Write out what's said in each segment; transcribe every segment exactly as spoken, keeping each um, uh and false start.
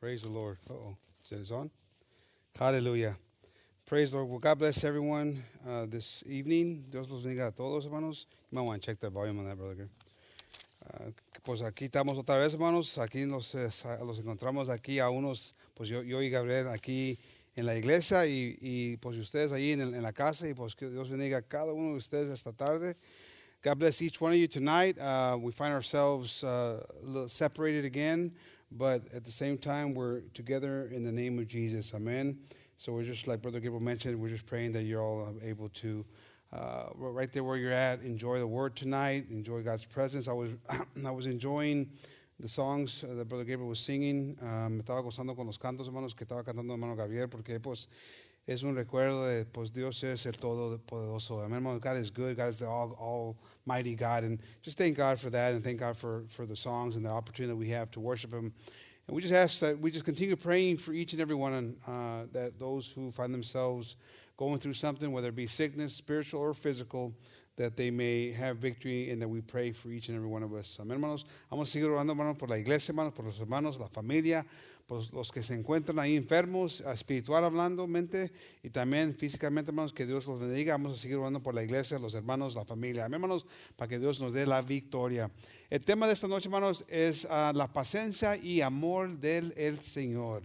Praise the Lord. Uh-oh. Is it on? Hallelujah. Praise the Lord. Well, God bless everyone uh, this evening. Dios los bendiga a todos, hermanos. You might want to check the volume on that, brother. Uh, pues aquí estamos otra vez, hermanos. Aquí nos eh, los encontramos aquí a unos, pues yo, yo y Gabriel aquí en la iglesia y, y pues ustedes ahí en, el, en la casa. Y pues que Dios bendiga a cada uno de ustedes esta tarde. God bless each one of you tonight. Uh, we find ourselves uh, a little separated again. But at the same time, we're together in the name of Jesus. Amen. So we're just, like Brother Gabriel mentioned, we're just praying that you're all able to, uh, right there where you're at, enjoy the word tonight, enjoy God's presence. I was I was enjoying the songs that Brother Gabriel was singing. Uh, me estaba gozando con los cantos, hermanos, que estaba cantando hermano Gabriel, porque pues es un recuerdo de, pues Dios es el Todopoderoso. Amen, hermano. God is good. God is the all, almighty God. And just thank God for that and thank God for, for the songs and the opportunity that we have to worship Him. And we just ask that we just continue praying for each and every one, and, uh, that those who find themselves going through something, whether it be sickness, spiritual or physical, that they may have victory and that we pray for each and every one of us. Amen, hermanos. Vamos a seguir orando, hermanos, por la iglesia, hermanos, por los hermanos, la familia, por los que se encuentran ahí enfermos, espiritual hablando, mente, y también físicamente, hermanos, que Dios los bendiga. Vamos a seguir orando por la iglesia, los hermanos, la familia. Amén, hermanos, para que Dios nos dé la victoria. El tema de esta noche, hermanos, es uh, la paciencia y amor del el Señor.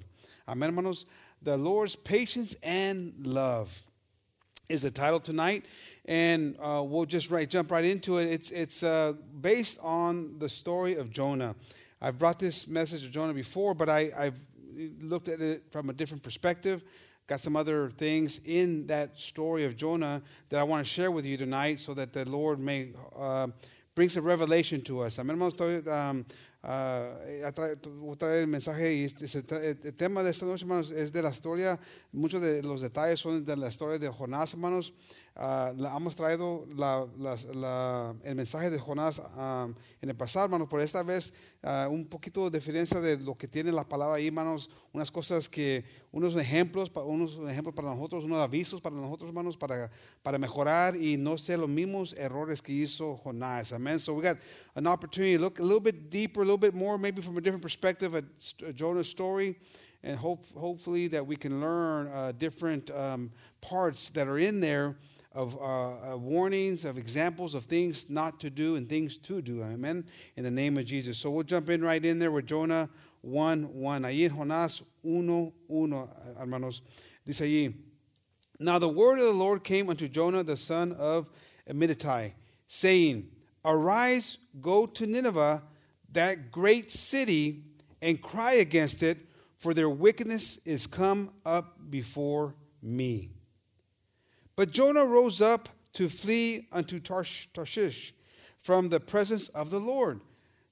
Amén, hermanos. The Lord's Patience and Love is the title tonight. And uh, we'll just right jump right into it. It's, it's uh, based on the story of Jonah. I've brought this message of Jonah before, but I, I've looked at it from a different perspective. Got some other things in that story of Jonah that I want to share with you tonight so that the Lord may uh, bring some revelation to us. Amén, hermanos. Voy a traer el mensaje y el tema de esta noche, hermanos, es de la historia. Muchos de los detalles son de la historia de Jonás, hermanos. Uh, la, hemos traído la, la, la, el mensaje de Jonás um, en el pasado, hermanos, pero esta vez uh, un poquito de diferencia de lo que tiene la palabra ahí, hermanos, unas cosas que, unos ejemplos, unos ejemplos para nosotros, unos avisos para nosotros, hermanos, para, para mejorar y no ser los mismos errores que hizo Jonás. Amen. So we got an opportunity to look a little bit deeper, a little bit more, maybe from a different perspective at Jonah's story. And hope, hopefully that we can learn uh, different um, parts that are in there of uh, uh, warnings, of examples of things not to do and things to do. Amen. In the name of Jesus. So we'll jump in right in there with Jonah one one. Ahí en Jonás uno uno, hermanos. Dice allí, now the word of the Lord came unto Jonah, the son of Amittai, saying, arise, go to Nineveh, that great city, and cry against it, for their wickedness is come up before me. But Jonah rose up to flee unto Tarshish from the presence of the Lord.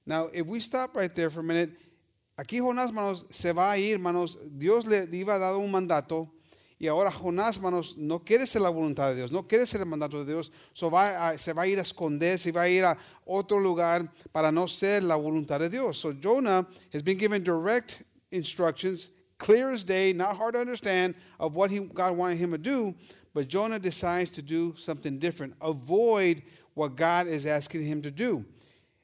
Now, if we stop right there for a minute, aquí Jonás, hermanos, se va a ir, hermanos. Dios le iba a dar un mandato, y ahora Jonás, hermanos, no quiere ser la voluntad de Dios, no quiere ser el mandato de Dios, so va a, se va a ir a esconder, se va a ir a otro lugar para no ser la voluntad de Dios. So Jonah has been given direct instructions, clear as day, not hard to understand, of what he, God wanted him to do, but Jonah decides to do something different, avoid what God is asking him to do.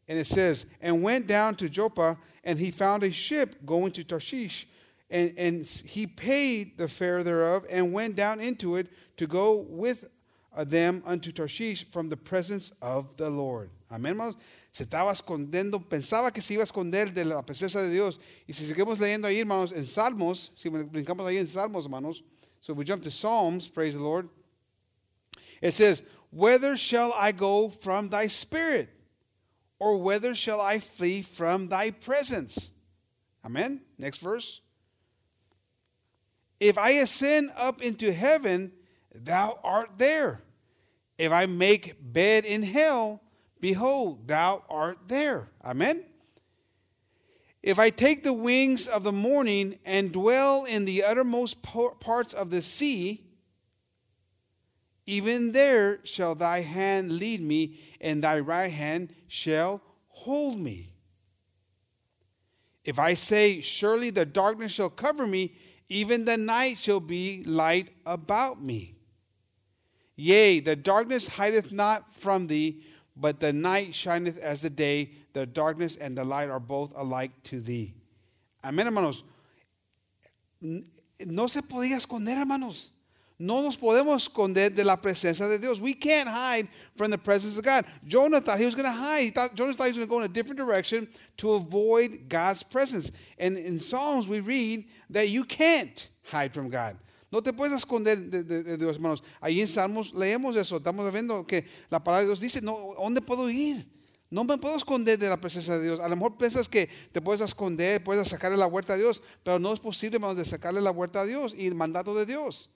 And it says, and went down to Joppa, and he found a ship going to Tarshish, and, and he paid the fare thereof, and went down into it to go with them unto Tarshish from the presence of the Lord. Amén, hermanos. Se estaba escondiendo, pensaba que se iba a esconder de la presencia de Dios. Y si seguimos leyendo ahí, hermanos, en Salmos, si brincamos ahí en Salmos, hermanos, so if we jump to Psalms, praise the Lord, it says, whither shall I go from thy spirit? Or whither shall I flee from thy presence? Amen. Next verse. If I ascend up into heaven, thou art there. If I make bed in hell, behold, thou art there. Amen. If I take the wings of the morning and dwell in the uttermost parts of the sea, even there shall thy hand lead me, and thy right hand shall hold me. If I say, surely the darkness shall cover me, even the night shall be light about me. Yea, the darkness hideth not from thee, but the night shineth as the day, the darkness and the light are both alike to thee. Amén, hermanos. no se podía esconder, hermanos. No nos podemos esconder de la presencia de Dios. We can't hide from the presence of God. Jonah thought he was going to hide. He thought, Jonah thought he was going to go in a different direction to avoid God's presence. And in Psalms we read that you can't hide from God. No te puedes esconder de, de, de Dios, hermanos. Ahí en Salmos leemos eso. Estamos viendo que la palabra de Dios dice, no, ¿dónde puedo ir? No me puedo esconder de la presencia de Dios. A lo mejor piensas que te puedes esconder, puedes sacarle la vuelta a Dios, pero no es posible, hermanos, de sacarle la vuelta a Dios y el mandato de Dios.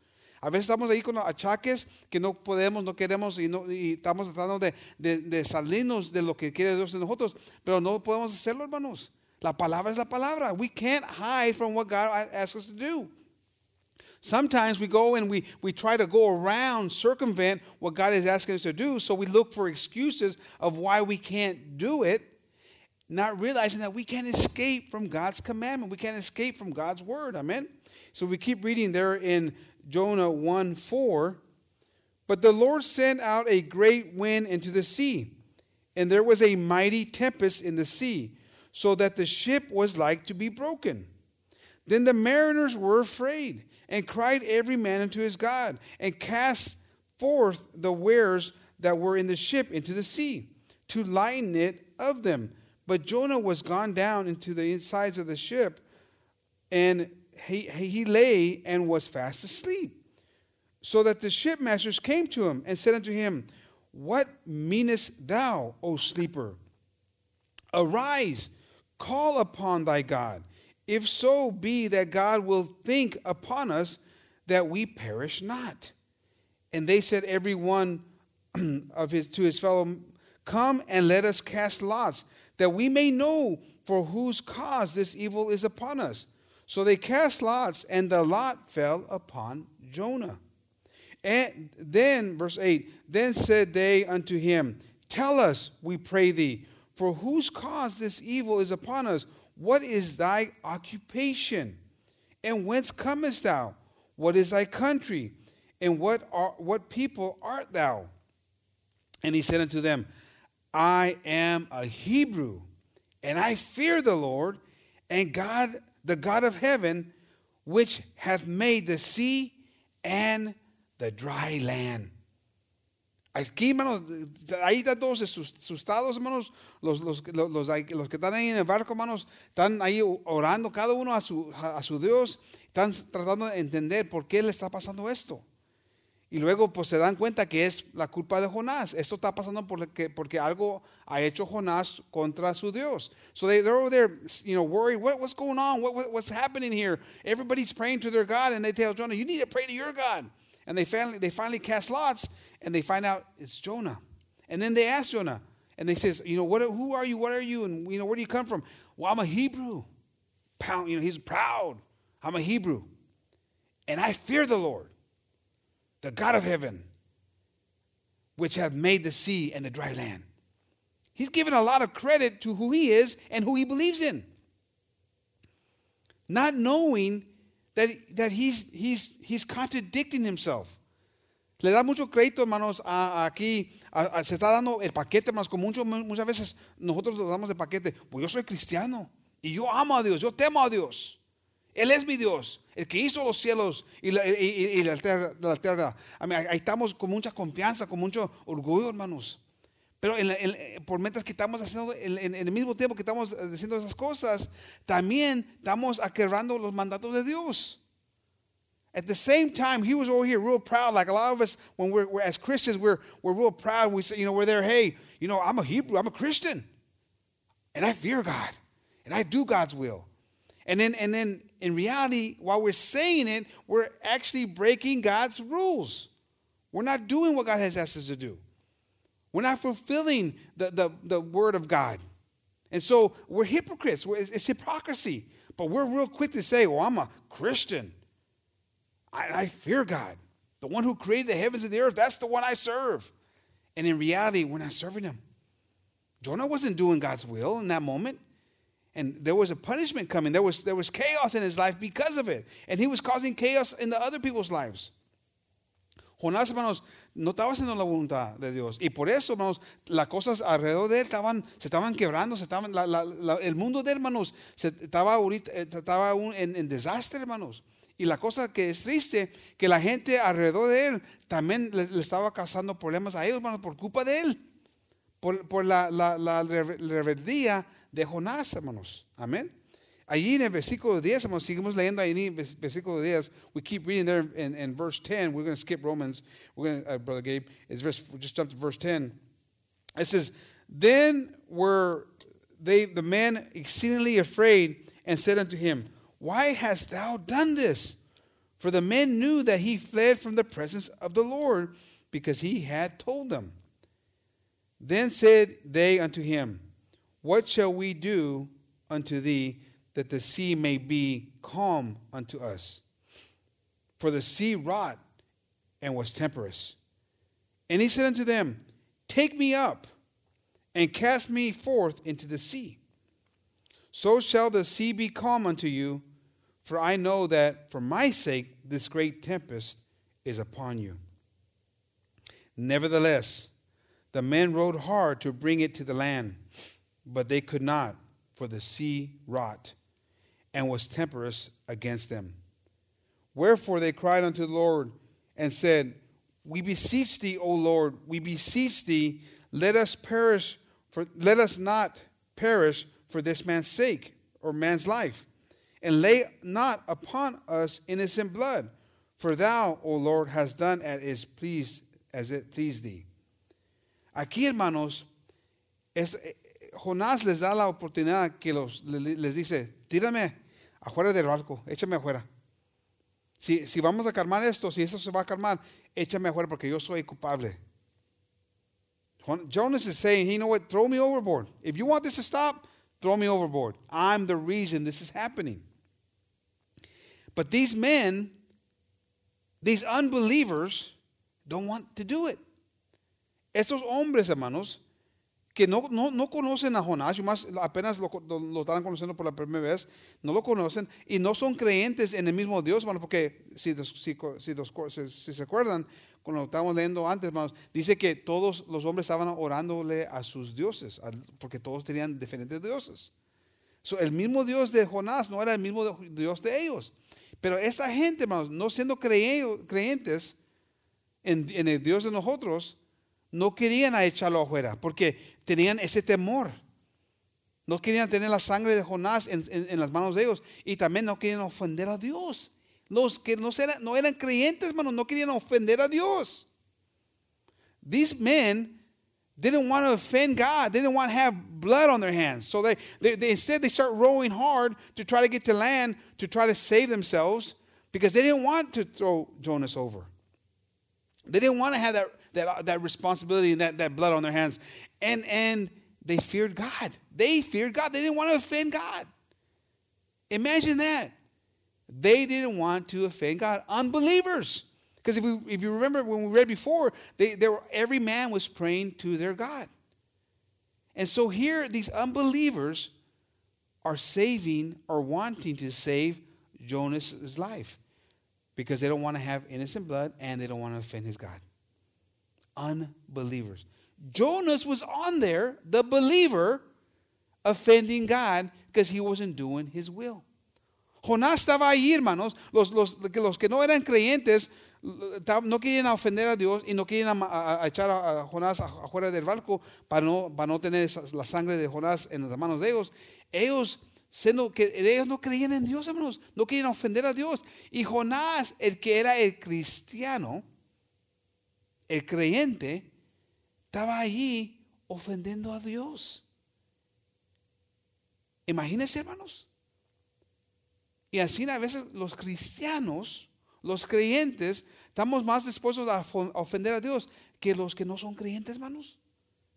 A veces estamos ahí con achaques que no podemos, no queremos y, no, y estamos tratando de, de, de salirnos de lo que quiere Dios de nosotros, pero no podemos hacerlo, hermanos. La palabra es la palabra. We can't hide from what God asks us to do. Sometimes we go and we, we try to go around, circumvent what God is asking us to do, so we look for excuses of why we can't do it, not realizing that we can't escape from God's commandment. We can't escape from God's word. Amen? So we keep reading there in Jonah one four. But the Lord sent out a great wind into the sea, and there was a mighty tempest in the sea, so that the ship was like to be broken. Then the mariners were afraid, and cried every man unto his God, and cast forth the wares that were in the ship into the sea, to lighten it of them. But Jonah was gone down into the insides of the ship, and he, he lay and was fast asleep. So that the shipmasters came to him, and said unto him, What meanest thou, O sleeper? Arise, call upon thy God. If so be that God will think upon us, that we perish not. And they said every one of his to his fellow, Come and let us cast lots, that we may know for whose cause this evil is upon us. So they cast lots, and the lot fell upon Jonah. And then, verse eight, Then said they unto him, Tell us, we pray thee, for whose cause this evil is upon us? What is thy occupation? And whence comest thou? What is thy country? And what are, what people art thou? And he said unto them, I am a Hebrew, and I fear the Lord, and God, the God of heaven, which hath made the sea and the dry land. Aquí, hermanos, ahí están todos asustados, hermanos. Los, los, los, los, los que están ahí en el barco, hermanos, están ahí orando cada uno a su, a su Dios. Están tratando de entender por qué le está pasando esto. Y luego pues se dan cuenta que es la culpa de Jonás. Esto está pasando porque, porque algo ha hecho Jonás contra su Dios. So they, they're over there, you know, worried. What, what's going on? What, what, what's happening here? Everybody's praying to their God. And they tell Jonah, you need to pray to your God. And they finally, they finally cast lots. And they find out it's Jonah. And then they ask Jonah. And they says, you know, what? Who are you? What are you? And, you know, where do you come from? Well, I'm a Hebrew. Pound, you know, he's proud. I'm a Hebrew. And I fear the Lord, the God of heaven, which hath made the sea and the dry land. He's given a lot of credit to who he is and who he believes in. Not knowing that, that he's, he's, he's contradicting himself. Le da mucho crédito, hermanos, a, a aquí. A, a, se está dando el paquete, hermanos, como mucho, muchas veces nosotros nos damos el paquete. Pues yo soy cristiano y yo amo a Dios, yo temo a Dios. Él es mi Dios, el que hizo los cielos y la, y, y la tierra. La tierra. I mean, ahí estamos con mucha confianza, con mucho orgullo, hermanos. Pero en la, en, por mientras que estamos haciendo, en, en el mismo tiempo que estamos haciendo esas cosas, también estamos aquebrando los mandatos de Dios. At the same time, he was over here real proud. Like a lot of us, when we're, we're as Christians, we're we're real proud. We say, you know, we're there. Hey, you know, I'm a Hebrew. I'm a Christian, and I fear God, and I do God's will. And then, and then, in reality, while we're saying it, we're actually breaking God's rules. We're not doing what God has asked us to do. We're not fulfilling the the, the word of God, and so we're hypocrites. We're, it's hypocrisy. But we're real quick to say, "Well, I'm a Christian. I fear God. The one who created the heavens and the earth, that's the one I serve." And in reality, we're not serving him. Jonah wasn't doing God's will in that moment. And there was a punishment coming. There was, there was chaos in his life because of it. And he was causing chaos in the other people's lives. Jonás, hermanos, no estaba haciendo la voluntad de Dios. Y por eso, hermanos, las cosas alrededor de él estaban, se estaban quebrando. Se estaban, la, la, la, el mundo de él, hermanos, se, estaba, ahorita, estaba un, en, en desastre, hermanos. Y la cosa que es triste, que la gente alrededor de él también le, le estaba causando problemas a ellos, hermanos, por culpa de él. Por, por la, la, la rebeldía de Jonás, hermanos. Amén. Allí en el versículo diez, hermanos, seguimos leyendo ahí en el versículo diez. We keep reading there in, in verse ten. We're going to skip Romans. We're going to, uh, Brother Gabe, it's verse, we'll just jump to verse ten. It says, "Then were they, the men exceedingly afraid and said unto him, Why hast thou done this? For the men knew that he fled from the presence of the Lord, because he had told them. Then said they unto him, What shall we do unto thee, that the sea may be calm unto us? For the sea wrought and was tempestuous. And he said unto them, Take me up, and cast me forth into the sea. So shall the sea be calm unto you, for I know that for my sake this great tempest is upon you. Nevertheless, the men rowed hard to bring it to the land, but they could not, for the sea wrought and was tempestuous against them. Wherefore they cried unto the Lord and said, We beseech thee, O Lord, we beseech thee, let us perish, for let us not perish for this man's sake or man's life, and lay not upon us innocent blood, for thou, O Lord, hast done as is pleased as it pleased thee." Aquí, hermanos, es, Jonás les da la oportunidad que los, les dice, tírame afuera del barco, échame afuera. Si, si vamos a calmar esto, si esto se va a calmar, échame afuera porque yo soy culpable. Jonas is saying, you know what, throw me overboard. If you want this to stop, throw me overboard. I'm the reason this is happening. But these men, these unbelievers, don't want to do it. Estos hombres, hermanos, que no, no, no conocen a Jonás, más apenas lo, lo, lo están conociendo por la primera vez, no lo conocen y no son creyentes en el mismo Dios, hermanos, porque si, si, si, si, si se acuerdan, cuando estábamos leyendo antes, hermanos, dice que todos los hombres estaban orándole a sus dioses, porque todos tenían diferentes dioses. So, el mismo Dios de Jonás no era el mismo Dios de ellos. Pero esta gente, hermanos, no siendo creyentes en, en el Dios de nosotros, no querían a echarlo afuera porque tenían ese temor. No querían tener la sangre de Jonás en, en, en las manos de ellos. Y también no querían ofender a Dios. Los que no eran, no eran creyentes, hermanos, no querían ofender a Dios. These men didn't want to offend God. They didn't want to have blood on their hands. So they, they, they instead they start rowing hard to try to get to land, to try to save themselves, because they didn't want to throw Jonas over. They didn't want to have that That, that responsibility and that, that blood on their hands. And and they feared God. They feared God. They didn't want to offend God. Imagine that. They didn't want to offend God. Unbelievers. Because if, if you remember when we read before, they, they were, every man was praying to their God. And so here these unbelievers are saving or wanting to save Jonas's life. Because they don't want to have innocent blood and they don't want to offend his God. Unbelievers. Jonas was on there, the believer, offending God because he wasn't doing his will. Jonás estaba ahí, hermanos. Los, los, los que no eran creyentes no querían ofender a Dios y no querían a, a, a echar a, a Jonás afuera del barco para no, para no tener esa, la sangre de Jonás en las manos de ellos. Ellos, siendo que, ellos no creían en Dios, hermanos. No querían ofender a Dios. Y Jonás, el que era el cristiano, el creyente, estaba allí ofendiendo a Dios. Imagínense, hermanos. Y así a veces los cristianos, los creyentes, estamos más dispuestos a ofender a Dios que los que no son creyentes, hermanos.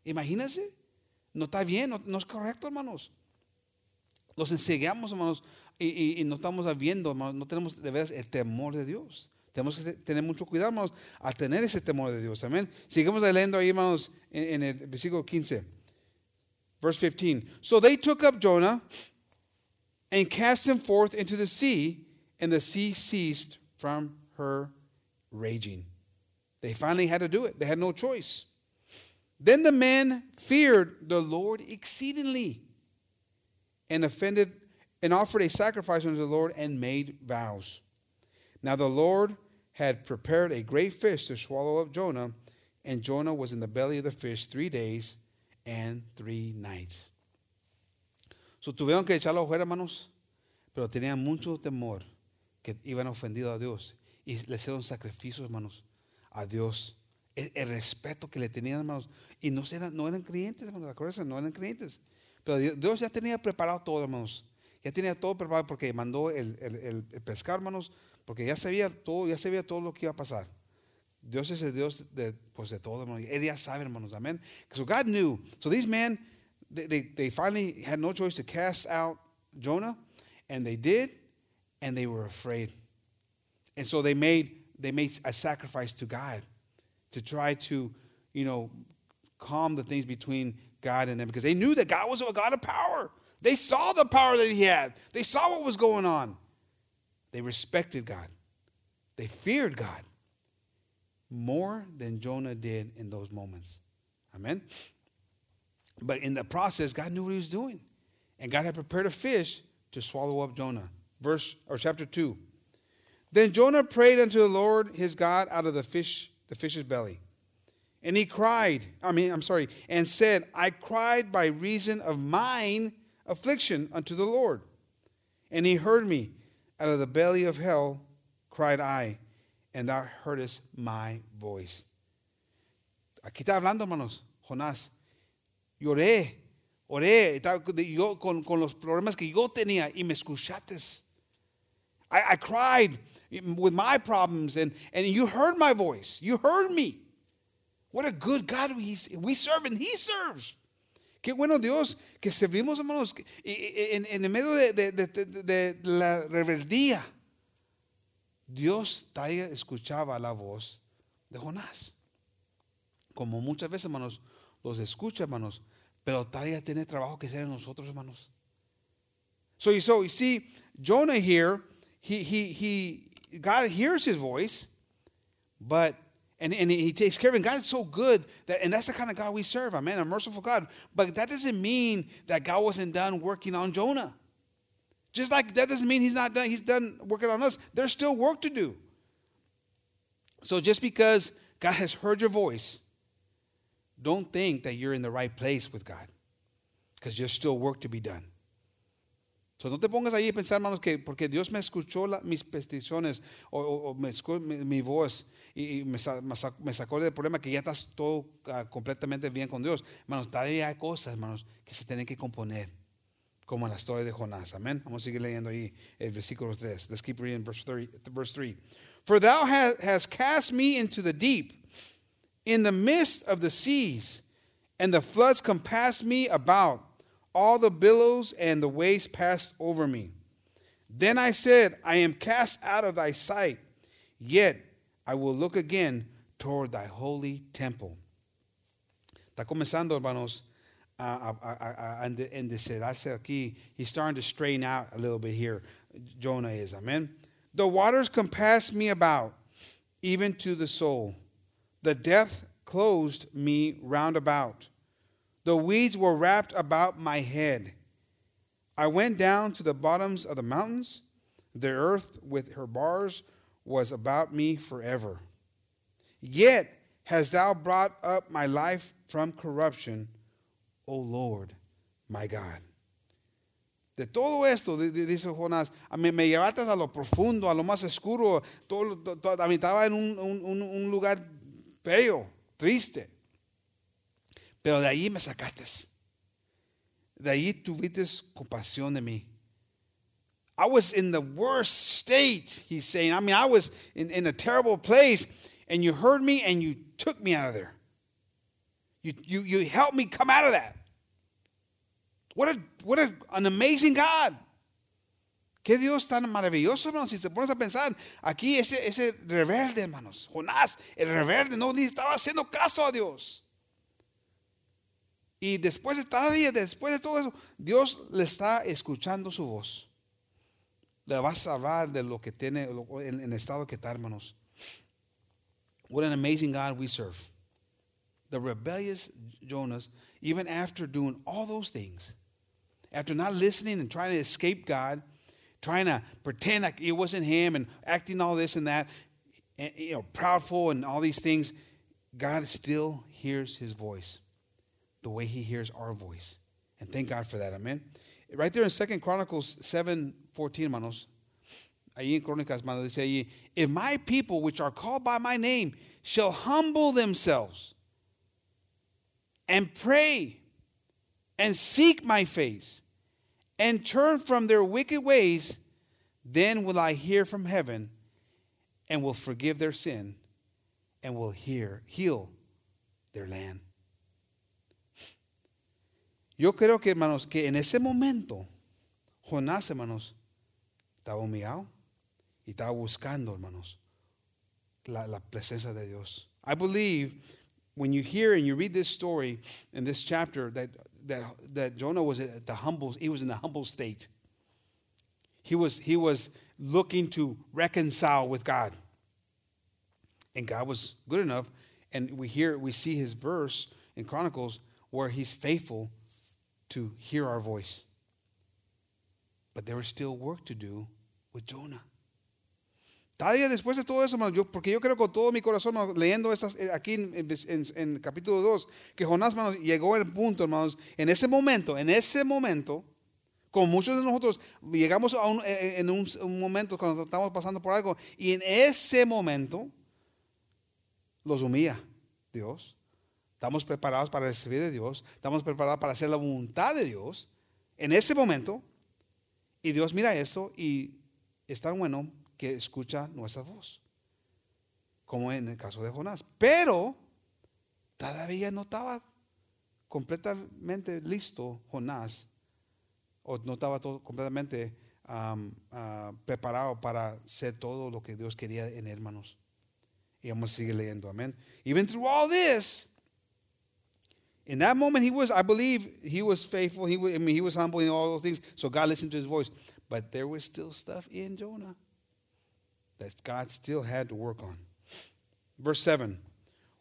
Imagínense. No está bien, no, no es correcto, hermanos. Los enseñamos, hermanos, y, y, y no estamos viendo, hermanos, no tenemos de veras el temor de Dios. Tenemos que tener mucho cuidado, hermanos, a tener ese temor de Dios. Amén. Sigamos leyendo ahí, hermanos, en, en el versículo quince. Verse fifteen. So they took up Jonah and cast him forth into the sea, and the sea ceased from her raging. They finally had to do it. They had no choice. Then the man feared the Lord exceedingly and offended and offered a sacrifice unto the Lord and made vows. Now the Lord had prepared a great fish to swallow up Jonah, and Jonah was in the belly of the fish three days and three nights. So tuvieron que echarlo afuera, hermanos, pero tenían mucho temor que iban ofendidos a Dios y le hicieron sacrificios, hermanos, a Dios. El, el respeto que le tenían, hermanos, y no eran, no eran creyentes, hermanos, acuérdense, no eran creyentes. Pero Dios ya tenía preparado todo, hermanos. Ya tenía todo preparado porque mandó el, el, el, el pescar, hermanos, porque ya sabía todo, ya sabía todo lo que iba a pasar. Dios es el Dios de, pues de todo, hermanos. Él ya sabe, hermanos, amén. So God knew. So these men, they, they, they finally had no choice to cast out Jonah, and they did, and they were afraid. And so they made they made a sacrifice to God to try to, you know, calm the things between God and them, because they knew that God was a God of power. They saw the power that he had. They saw what was going on. They respected God. They feared God more than Jonah did in those moments. Amen. But in the process, God knew what he was doing. And God had prepared a fish to swallow up Jonah. Verse or chapter two. Then Jonah prayed unto the Lord his God out of the fish, the fish's belly. And he cried, I mean, I'm sorry, and said, I cried by reason of mine affliction unto the Lord. And he heard me. Out of the belly of hell cried I, and thou heardest my voice. Aquí está hablando, hermanos, Jonás. Lloré, oré, yo con, con los problemas que yo tenía, y me escuchaste. I, I cried with my problems, and, and you heard my voice. You heard me. What a good God we, we serve, and he serves. Qué bueno Dios que servimos, hermanos, en, en el medio de, de, de, de, de la rebeldía. Dios todavía escuchaba la voz de Jonás. Como muchas veces, hermanos, los escucha, hermanos, pero todavía tiene trabajo que hacer en nosotros, hermanos. So you, so you see, Jonah here, he, he, he, God hears his voice, but And, and he takes care of it. And God is so good. That, and that's the kind of God we serve. Amen. A merciful God. But that doesn't mean that God wasn't done working on Jonah. Just like that doesn't mean he's not done. He's done working on us. There's still work to do. So just because God has heard your voice, don't think that you're in the right place with God, because there's still work to be done. So no te pongas ahí a pensar, hermanos, que porque Dios me escuchó la, mis peticiones o, o, o me escuchó mi, mi voz y me, me sacó del problema, que ya estás todo uh, completamente bien con Dios. Hermanos, todavía hay cosas, hermanos, que se tienen que componer, como en la historia de Jonás. Amén. Vamos a seguir leyendo ahí el versículo tres. Let's keep reading verse three. For thou hast cast me into the deep, in the midst of the seas, and the floods compassed me about. All the billows and the waves passed over me. Then I said, I am cast out of thy sight, yet I will look again toward thy holy temple. Está comenzando, hermanos, a, a, a, a endecerarse aquí. He's starting to strain out a little bit here. Jonah is, amen. The waters compassed me about, even to the soul. The death closed me round about. The weeds were wrapped about my head. I went down to the bottoms of the mountains. The earth with her bars was about me forever. Yet hast thou brought up my life from corruption, O Lord, my God. De todo esto, dice Jonás, me, me llevaste a lo profundo, a lo más oscuro. Todo, todo, habitaba en un, un, un lugar feo, triste. Pero de allí me sacaste. De allí tuviste compasión de mí. I was in the worst state, he's saying. I mean, I was in, in a terrible place. And you heard me and you took me out of there. You, you, you helped me come out of that. What a, what a, an amazing God. Qué Dios tan maravilloso, hermanos. Si te pones a pensar, aquí ese, ese rebelde, hermanos. Jonás, el rebelde, no ni estaba haciendo caso a Dios. Y después de, después de todo eso, Dios le está escuchando su voz. Le vas a hablar de lo que tiene, en el estado que está, hermanos. What an amazing God we serve. The rebellious Jonah, even after doing all those things, after not listening and trying to escape God, trying to pretend like it wasn't him and acting all this and that, and, you know, proudful and all these things, God still hears his voice the way he hears our voice. And thank God for that, amen. Right there in Second Chronicles seven fourteen, hermanos, ahí en Crónicas, hermanos, dice ahí, if my people which are called by my name shall humble themselves and pray and seek my face and turn from their wicked ways, then will I hear from heaven and will forgive their sin and will hear, heal their land. Yo creo que, hermanos, que en ese momento, Jonás, hermanos, estaba humillado y estaba buscando, hermanos, la, la presencia de Dios. I believe when you hear and you read this story in this chapter that that that Jonah was at the humble, he was in the humble state. He was he was looking to reconcile with God. And God was good enough, and we hear we see his verse in Chronicles where he's faithful to hear our voice. But there was still work to do with Jonah. Todavía después de todo eso, hermano, yo, porque yo creo con todo mi corazón, hermano, leyendo estas, aquí en, en, en capítulo dos, que Jonás, hermanos, llegó al punto, hermanos, en ese momento, en ese momento, como muchos de nosotros, llegamos a un, en un, un momento cuando estamos pasando por algo, y en ese momento, los humilla Dios. Estamos preparados para recibir de Dios, estamos preparados para hacer la voluntad de Dios, en ese momento, y Dios mira eso, y es tan bueno, que escucha nuestra voz, como en el caso de Jonás. Pero todavía no estaba completamente listo Jonás, o no estaba todo, completamente um, uh, preparado para ser todo lo que Dios quería en hermanos. Y vamos a seguir leyendo, amén. Even through all this, in that moment he was, I believe, he was faithful. He was, I mean, he was humble in all those things. So God listened to his voice, but there was still stuff in Jonah that God still had to work on. Verse seven.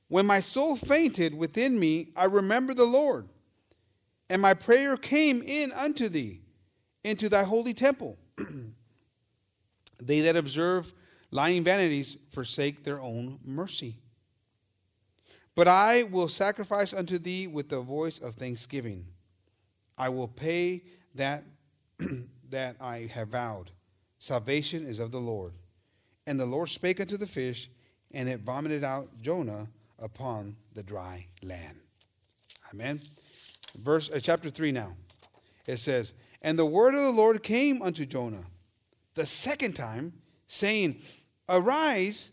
When my soul fainted within me, I remembered the Lord, and my prayer came in unto thee, into thy holy temple. They that observe lying vanities forsake their own mercy. But I will sacrifice unto thee with the voice of thanksgiving. I will pay that that I have vowed. Salvation is of the Lord. And the Lord spake unto the fish, and it vomited out Jonah upon the dry land. Amen. Verse uh, chapter three now. It says, and the word of the Lord came unto Jonah the second time, saying, arise,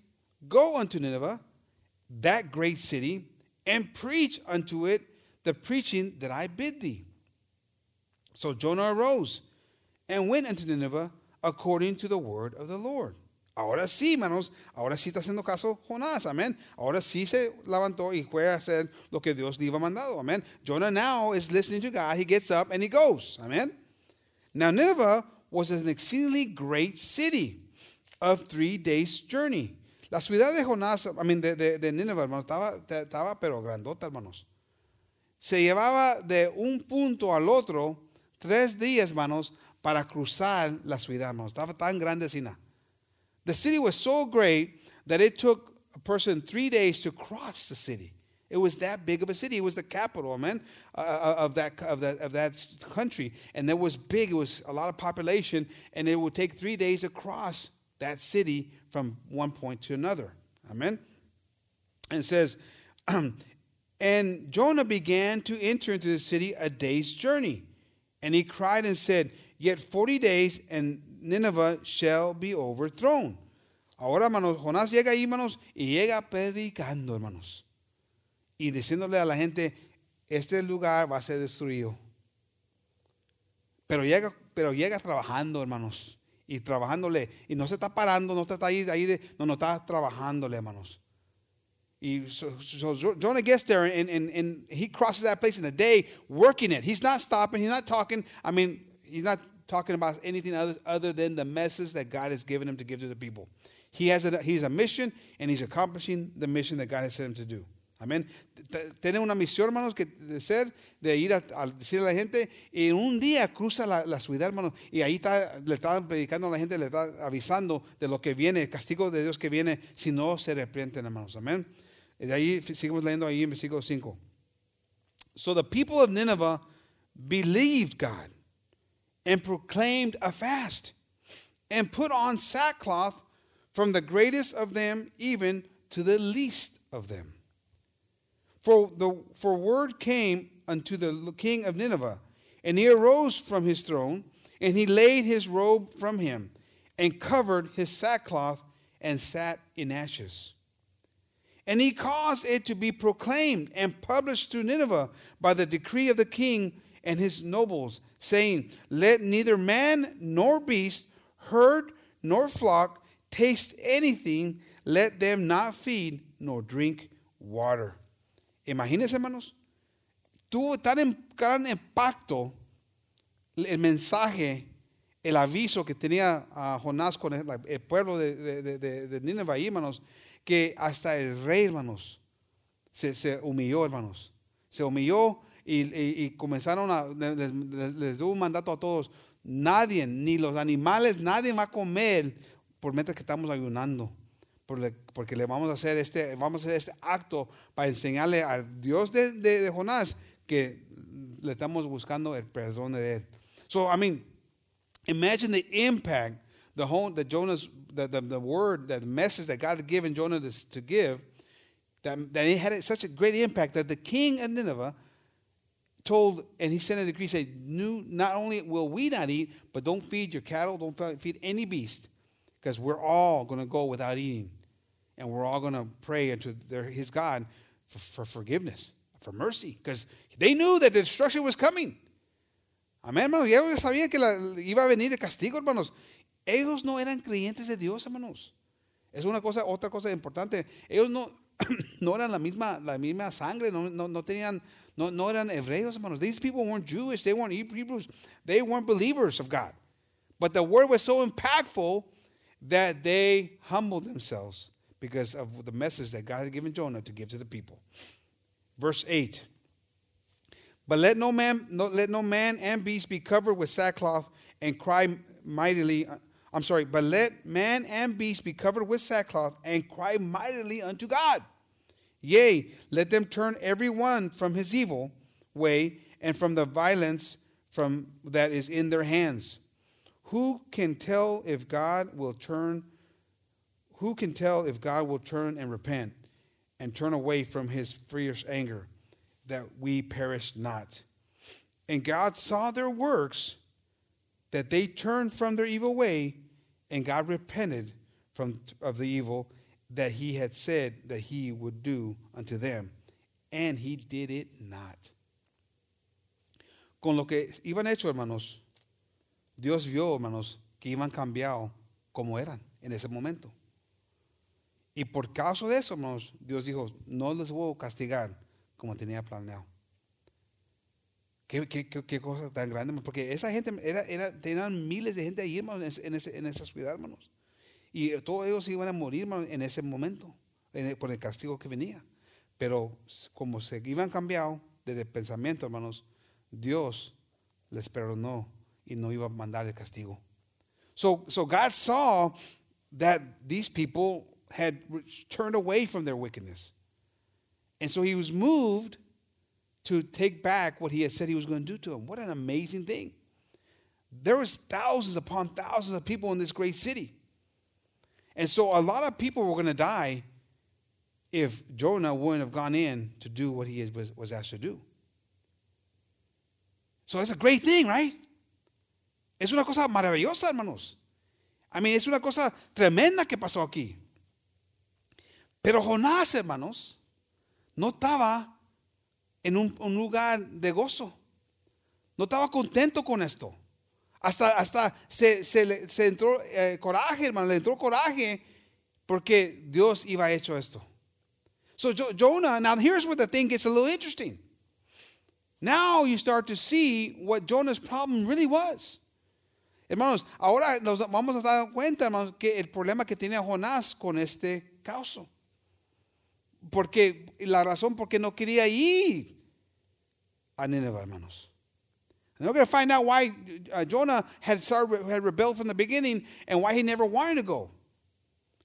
go unto Nineveh, that great city, and preach unto it the preaching that I bid thee. So Jonah arose and went unto Nineveh according to the word of the Lord. Ahora sí, hermanos, ahora sí está haciendo caso Jonás, amén. Ahora sí se levantó y fue a hacer lo que Dios le iba mandado, amén. Jonah now is listening to God. He gets up and he goes, amén. Now Nineveh was an exceedingly great city of three days' journey. La ciudad de Jonás, I mean, de, de, de Nineveh, hermanos, estaba, estaba pero grandota, hermanos. Se llevaba de un punto al otro tres días, hermanos, para cruzar la ciudad, hermanos. Estaba tan grande, Sina. The city was so great that it took a person three days to cross the city. It was that big of a city. It was the capital, amen, uh, of that of that of that country, and it was big. It was a lot of population, and it would take three days to cross that city from one point to another, amen. And it says, and Jonah began to enter into the city a day's journey, and he cried and said, yet forty days and Nineveh shall be overthrown. Ahora, hermanos, Jonás llega ahí, hermanos, y llega predicando, hermanos, y diciéndole a la gente, este lugar va a ser destruido. Pero llega, pero llega trabajando, hermanos, y trabajándole, y no se está parando, no está ahí, ahí de, no, no está trabajándole, hermanos. He, so, so Jonah gets there and, and, and he crosses that place in a day working it. He's not stopping, he's not talking, I mean, he's not talking about anything other, other than the message that God has given him to give to the people. He has a, he's a mission, and he's accomplishing the mission that God has sent him to do. Amén. Tiene una misión, hermanos, que de ser, de ir a, a decir a la gente, y un día cruza la, la ciudad, hermanos, y ahí está, le está predicando a la gente, le está avisando de lo que viene, el castigo de Dios que viene, si no se arrepienten, hermanos. Amén. De ahí seguimos leyendo ahí en versículo cinco. So the people of Nineveh believed God and proclaimed a fast and put on sackcloth from the greatest of them even to the least of them. For the for word came unto the king of Nineveh, and he arose from his throne, and he laid his robe from him, and covered his sackcloth, and sat in ashes. And he caused it to be proclaimed and published to Nineveh by the decree of the king and his nobles, saying, Let neither man nor beast, herd nor flock, taste anything, let them not feed nor drink water. Imagínense, hermanos, tuvo tan gran impacto el mensaje, el aviso que tenía a Jonás con el, el pueblo de, de, de, de Nínive, hermanos, que hasta el rey, hermanos, se, se humilló, hermanos, se humilló y, y, y comenzaron a, les, les, les dio un mandato a todos, nadie, ni los animales, nadie va a comer por mientras que estamos ayunando. Porque le vamos a hacer este, vamos a hacer este acto para enseñarle al Dios de, de, de Jonás que le estamos buscando el perdón de él. So I mean, imagine the impact the whole the Jonah's the, the, the word, the message that God had given Jonah to, to give, that, that it had such a great impact that the king of Nineveh told, and he sent a decree, said, not only will we not eat, but don't feed your cattle, don't feed any beast, because we're all going to go without eating. And we're all going to pray unto their, his God for, for forgiveness, for mercy. Because they knew that the destruction was coming. Amén, hermanos. Y ellos sabían que la, iba a venir el castigo, hermanos. Ellos no eran creyentes de Dios, hermanos. Es una cosa, otra cosa importante. Ellos no, no eran la misma, la misma sangre. No, no, no tenían, no, no eran hebreos, hermanos. These people weren't Jewish. They weren't Hebrews. They weren't believers of God. But the word was so impactful that they humbled themselves, because of the message that God had given Jonah to give to the people. Verse eight. But let no man, no, let no man and beast be covered with sackcloth and cry mightily. I'm sorry. But let man and beast be covered with sackcloth and cry mightily unto God. Yea, let them turn every one from his evil way and from the violence from that is in their hands. Who can tell if God will turn? Who can tell if God will turn and repent and turn away from his fierce anger, that we perish not? And God saw their works, that they turned from their evil way, and God repented from of the evil that he had said that he would do unto them, and he did it not. Con lo que iban hecho, hermanos, Dios vio, hermanos, que iban cambiado como eran en ese momento. Y por causa de eso, hermanos, Dios dijo, no les voy a castigar como tenía planeado. ¿Qué, qué, qué, qué cosa tan grande? Porque esa gente, era, era, tenían miles de gente ahí, hermanos, en, ese, en esa ciudad, hermanos. Y todos ellos iban a morir, hermanos, en ese momento, en, por el castigo que venía. Pero como se iban cambiado desde el pensamiento, hermanos, Dios les perdonó y no iba a mandar el castigo. So, so God saw that these people had turned away from their wickedness. And so he was moved to take back what he had said he was going to do to them. What an amazing thing. There was thousands upon thousands of people in this great city. And so a lot of people were going to die if Jonah wouldn't have gone in to do what he was, was asked to do. So that's a great thing, right? Es una cosa maravillosa, hermanos. I mean, es una cosa tremenda que pasó aquí. Pero Jonás, hermanos, no estaba en un, un lugar de gozo. No estaba contento con esto. Hasta, hasta se, se, se entró eh, coraje, hermano. Le entró coraje porque Dios iba a hecho esto. So jo- Jonah, now here's where the thing gets a little interesting. Now you start to see what Jonah's problem really was. Hermanos, ahora nos vamos a dar cuenta, hermanos, que el problema que tenía Jonás con este caso. Porque la razón por qué no quería ir a Nineveh, hermanos. And we're going to find out why Jonah had started, had rebelled from the beginning and why he never wanted to go.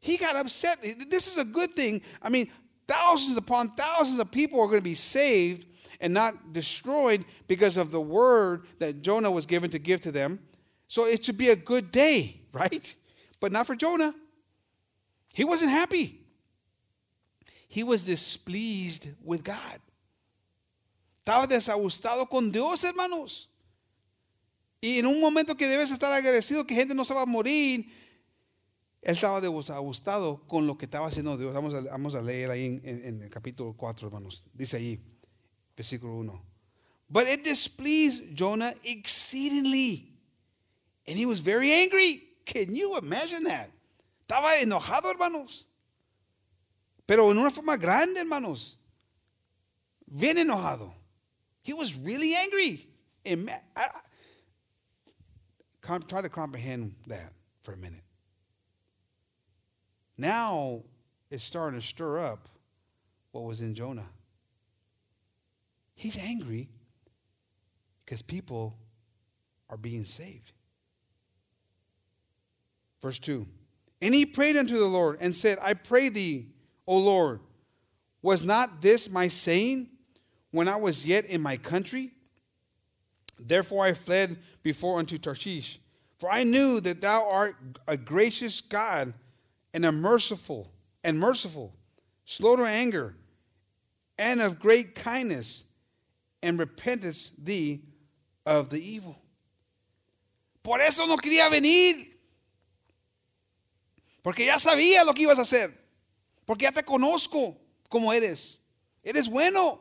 He got upset. This is a good thing. I mean, thousands upon thousands of people are going to be saved and not destroyed because of the word that Jonah was given to give to them. So it should be a good day, right? But not for Jonah. He wasn't happy. He was displeased with God. Estaba desagustado con Dios, hermanos. Y en un momento que debes estar agradecido que gente no se va a morir, él estaba desagustado con lo que estaba haciendo Dios. Vamos a, vamos a leer ahí en, en, en el capítulo cuatro, hermanos. Dice ahí, versículo uno. But it displeased Jonah exceedingly. And he was very angry. Can you imagine that? Estaba enojado, hermanos. Pero en una forma grande, hermanos. Bien enojado. He was really angry. And I, I, try to comprehend that for a minute. Now it's starting to stir up what was in Jonah. He's angry because people are being saved. Verse two. And he prayed unto the Lord and said, I pray thee, O Lord, was not this my saying when I was yet in my country? Therefore I fled before unto Tarshish. For I knew that thou art a gracious God and a merciful, and merciful, slow to anger, and of great kindness, and repentest thee of the evil. Por eso no quería venir. Porque ya sabía lo que ibas a hacer. Porque ya te conozco como eres. Eres bueno.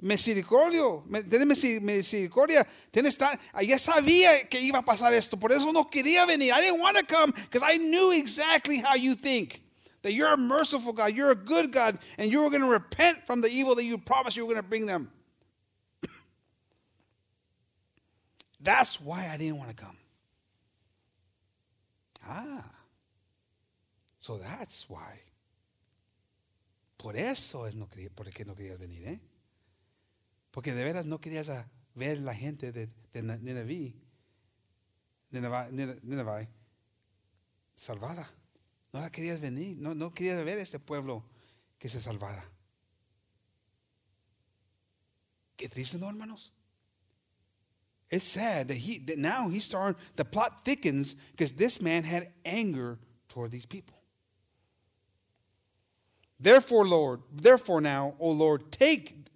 Misericordio. Tienes misericordia. Tienes tan, ya sabía que iba a pasar esto. Por eso no quería venir. I didn't want to come because I knew exactly how you think. That you're a merciful God. You're a good God. And you were going to repent from the evil that you promised you were going to bring them. That's why I didn't want to come. Ah. So that's why. Por eso es no quería, porque no querías venir, ¿eh? Porque de veras no querías ver la gente de, de Nineveh, Nineveh, Nineveh salvada. No la querías venir, no, no querías ver este pueblo que se salvara. Qué triste, ¿no, hermanos? It's sad that he that now he's starting, the plot thickens because this man had anger toward these people. Therefore, Lord, therefore now, O Lord, take,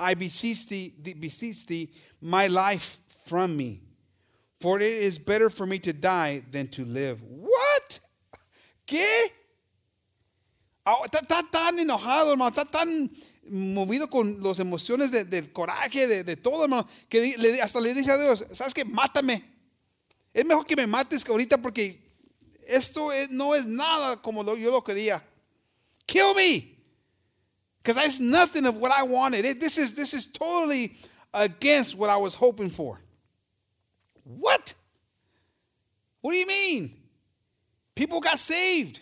I beseech thee, beseech thee, my life from me, for it is better for me to die than to live. What? ¿Qué? Oh, está, está tan enojado, hermano, está tan movido con las emociones de, del coraje, de, de todo, hermano, que le, hasta le dice a Dios, ¿sabes qué? Mátame. Es mejor que me mates que ahorita porque esto es, no es nada como lo, yo lo quería. Kill me, because that's nothing of what I wanted. It, this is this is totally against what I was hoping for. What? What do you mean? People got saved.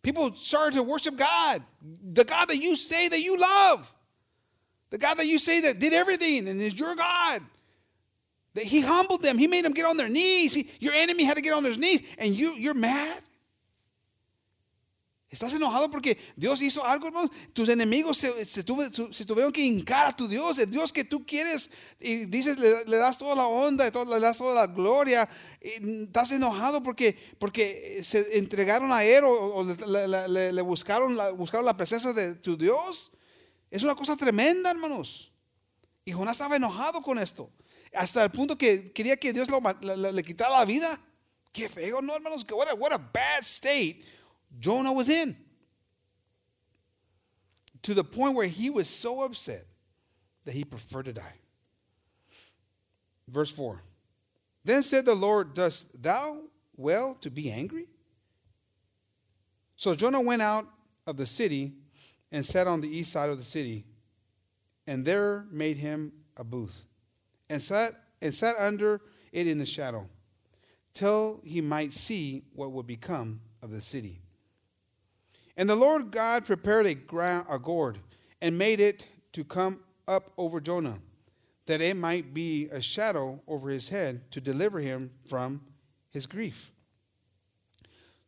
People started to worship God, the God that you say that you love, the God that you say that did everything and is your God. That He humbled them. He made them get on their knees. He, your enemy had to get on their knees, and you you're mad. Estás enojado porque Dios hizo algo, hermanos. Tus enemigos se, se, tuve, se tuvieron que hincar a tu Dios, el Dios que tú quieres. Y dices, le, le das toda la onda, le das toda la gloria. Y estás enojado porque, porque se entregaron a Él o, o le, le, le, le buscaron, la, buscaron la presencia de tu Dios. Es una cosa tremenda, hermanos. Y Jonás estaba enojado con esto. Hasta el punto que quería que Dios lo, le, le quitara la vida. Qué feo, no, hermanos. What a, what a bad state Jonah was in, to the point where he was so upset that he preferred to die. Verse four. Then said the Lord, dost thou well to be angry? So Jonah went out of the city and sat on the east side of the city, and there made him a booth, and sat and sat under it in the shadow, till he might see what would become of the city. And the Lord God prepared a, ground, a gourd, and made it to come up over Jonah, that it might be a shadow over his head to deliver him from his grief.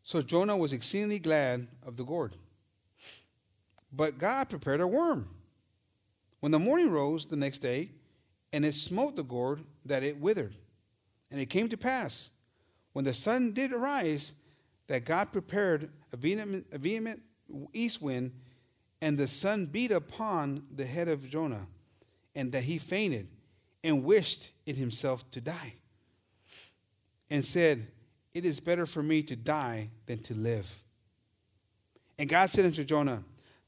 So Jonah was exceedingly glad of the gourd. But God prepared a worm, when the morning rose the next day, and it smote the gourd, that it withered. And it came to pass, when the sun did arise, that God prepared a vehement, a vehement east wind, and the sun beat upon the head of Jonah, and that he fainted, and wished it himself to die, and said, It is better for me to die than to live. And God said unto Jonah,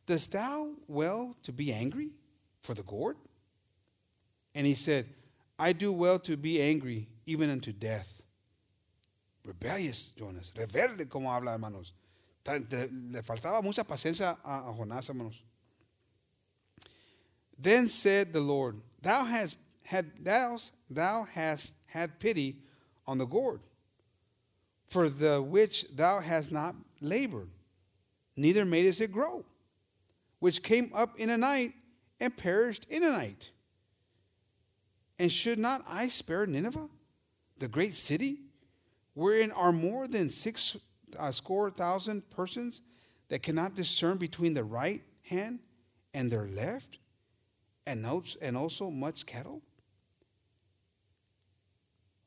Dost thou well to be angry for the gourd? And he said, I do well to be angry, even unto death. Rebellious, Jonas. Rebelde, como habla, hermanos. Le faltaba mucha paciencia a Jonás, hermanos. Then said the Lord, Thou hast had thou, thou hast had pity on the gourd, for the which thou hast not labored, neither madest it grow, which came up in a night and perished in a night. And should not I spare Nineveh, the great city, wherein are more than six uh, score thousand persons that cannot discern between the right hand and their left, and also much cattle?